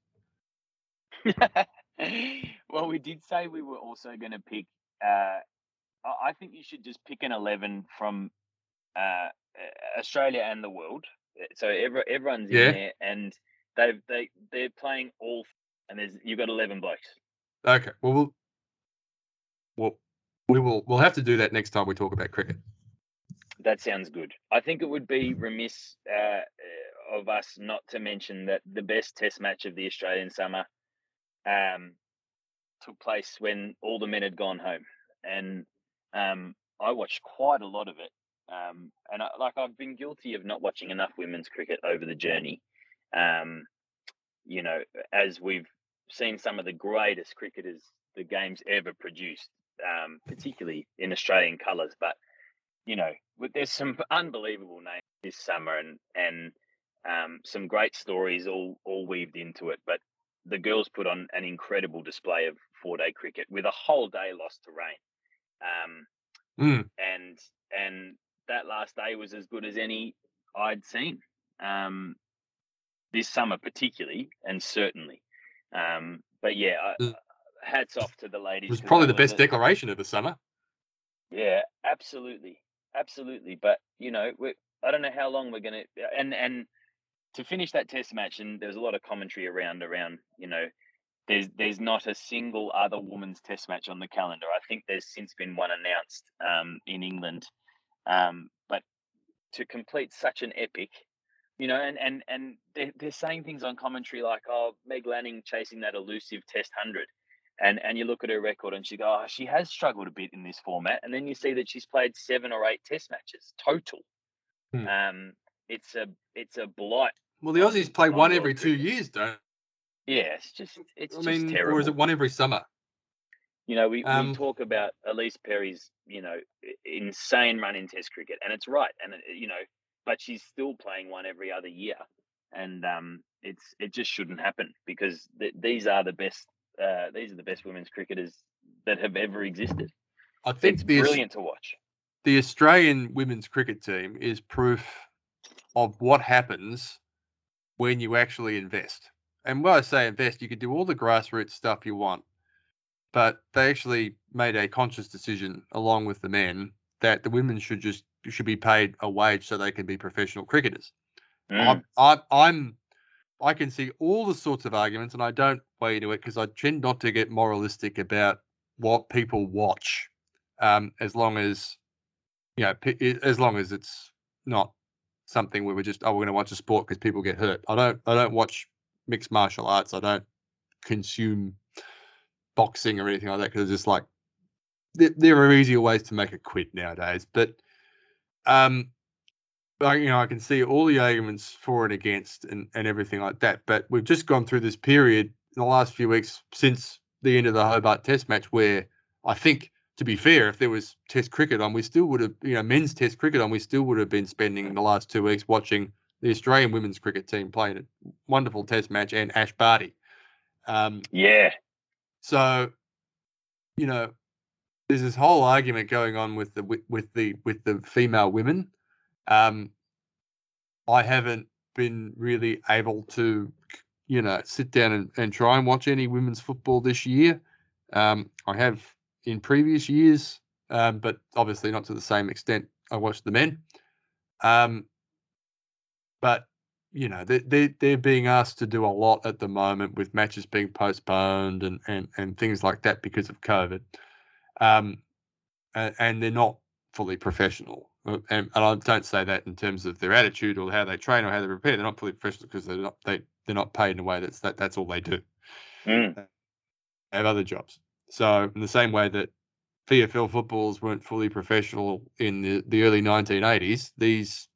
Well, we did say we were also going to pick. I think you should just pick an 11 from Australia and the world. So everyone's in there, and they're playing all. And you've got 11 blokes. Okay. Well, we'll have to do that next time we talk about cricket. That sounds good. I think it would be remiss of us not to mention that the best Test match of the Australian summer took place when all the men had gone home, and I watched quite a lot of it. And I've been guilty of not watching enough women's cricket over the journey. You know, as we've seen some of the greatest cricketers the game's ever produced, particularly in Australian colours. But, you know, there's some unbelievable names this summer, and some great stories all weaved into it. But the girls put on an incredible display of four-day cricket with a whole day lost to rain. And that last day was as good as any I'd seen this summer, particularly, and certainly. But yeah, hats off to the ladies. It was probably the best declaration of the summer. Yeah, absolutely, absolutely. But you know, I don't know how long we're gonna and to finish that test match. And there's a lot of commentary around. You know, there's not a single other women's test match on the calendar. I think there's since been one announced in England. But to complete such an epic, you know, and they're saying things on commentary like, "Oh, Meg Lanning chasing that elusive Test 100," and you look at her record and she go, "Oh, she has struggled a bit in this format," and then you see that she's played 7 or 8 Test matches total. It's a blight. Well, the Aussies play one every 2 years, don't? Yeah, it's just terrible. Or is it one every summer? You know, we talk about Elise Perry's, you know, insane run in Test cricket, and it's right, and you know, but she's still playing one every other year, and it just shouldn't happen, because these are the best women's cricketers that have ever existed. I think it's brilliant to watch. The Australian women's cricket team is proof of what happens when you actually invest. And when I say invest, you can do all the grassroots stuff you want, but they actually made a conscious decision, along with the men, that the women should be paid a wage so they can be professional cricketers. I can see all the sorts of arguments, and I don't weigh into it because I tend not to get moralistic about what people watch, as long as, you know, as long as it's not something where we're just, we're going to watch a sport because people get hurt. I don't watch mixed martial arts. I don't consume boxing or anything like that, because it's just like there are easier ways to make a quid nowadays. But you know, I can see all the arguments for and against and everything like that. But we've just gone through this period in the last few weeks since the end of the Hobart Test match where, I think, to be fair, if there was Test cricket on, we still would have, you know, men's Test cricket on, we still would have been spending the last 2 weeks watching the Australian women's cricket team playing a wonderful Test match and Ash Barty. Yeah. So, you know, there's this whole argument going on with the female women. I haven't been really able to, you know, sit down and try and watch any women's football this year. I have in previous years, but obviously not to the same extent I watched the men. But, you know, they're being asked to do a lot at the moment with matches being postponed and things like that because of COVID. And they're not fully professional. And I don't say that in terms of their attitude or how they train or how they prepare. They're not fully professional because they're not paid in a way that's all they do. They have other jobs. So in the same way that VFL footballs weren't fully professional in the early 1980s, these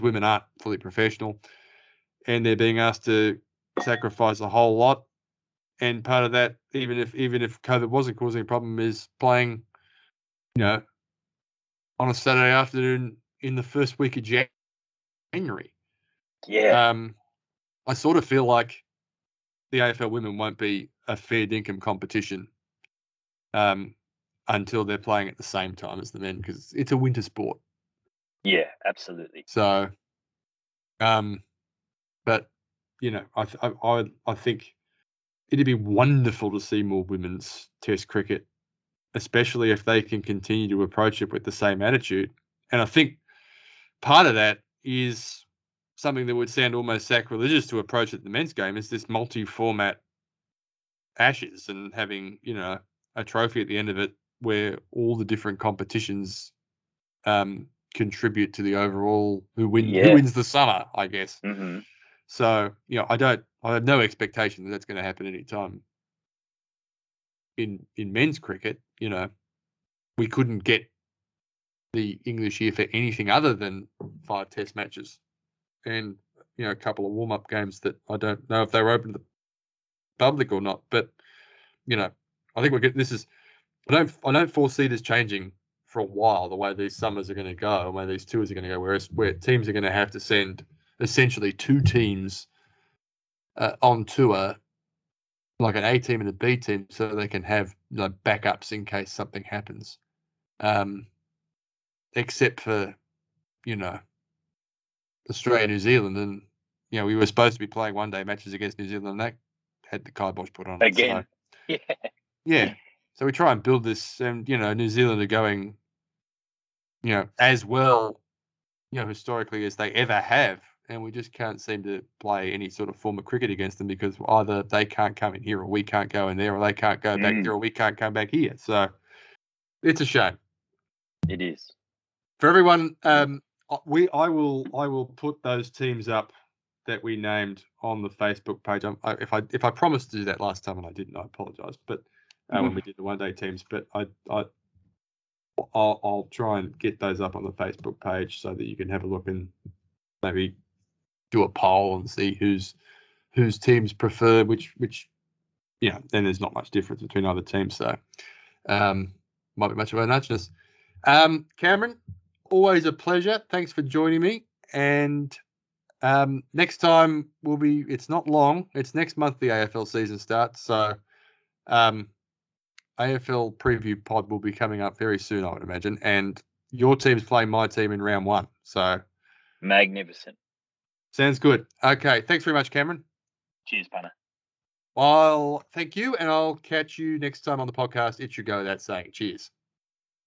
women aren't fully professional, and they're being asked to sacrifice a whole lot. And part of that, even if COVID wasn't causing a problem, is playing, you know, on a Saturday afternoon in the first week of January. Yeah. I sort of feel like the AFL women won't be a fair dinkum competition until they're playing at the same time as the men, because it's a winter sport. Yeah, absolutely. So, but, you know, I think it'd be wonderful to see more women's Test cricket, especially if they can continue to approach it with the same attitude. And I think part of that is something that would sound almost sacrilegious to approach at the men's game, is this multi-format Ashes and having, you know, a trophy at the end of it where all the different competitions contribute to the overall who wins the summer, I guess. So, you know, I have no expectation that that's going to happen anytime in men's cricket, you know, we couldn't get the English year for anything other than 5 test matches and, you know, a couple of warm-up games that I don't know if they were open to the public or not. But, you know, I think we're getting this is – I don't foresee this changing for a while, the way these summers are going to go, the way these tours are going to go, whereas where teams are going to have to send essentially 2 teams on tour, like an A team and a B team, so they can have, you know, backups in case something happens. Except for, you know, Australia, New Zealand, and, you know, we were supposed to be playing one-day matches against New Zealand, and that had the kibosh put on it. Again. So, yeah. So we try and build this, and, you know, New Zealand are going, you know, as well, you know, historically as they ever have, and we just can't seem to play any sort of form of cricket against them because either they can't come in here or we can't go in there or they can't go back there or we can't come back here. So it's a shame. It is. For everyone, I will put those teams up that we named on the Facebook page. If I promised to do that last time and I didn't, I apologise. But when we did the one-day teams, but I'll try and get those up on the Facebook page so that you can have a look and maybe do a poll and see whose teams prefer which. Yeah, you know, then there's not much difference between other teams, so might be much of an archness. Cameron. Always a pleasure. Thanks for joining me. And next time it's not long. It's next month the AFL season starts. So AFL preview pod will be coming up very soon, I would imagine. And your team's playing my team in round 1. So magnificent. Sounds good. Okay. Thanks very much, Cameron. Cheers, Punter. Well, thank you. And I'll catch you next time on the podcast. It should go without saying. Cheers.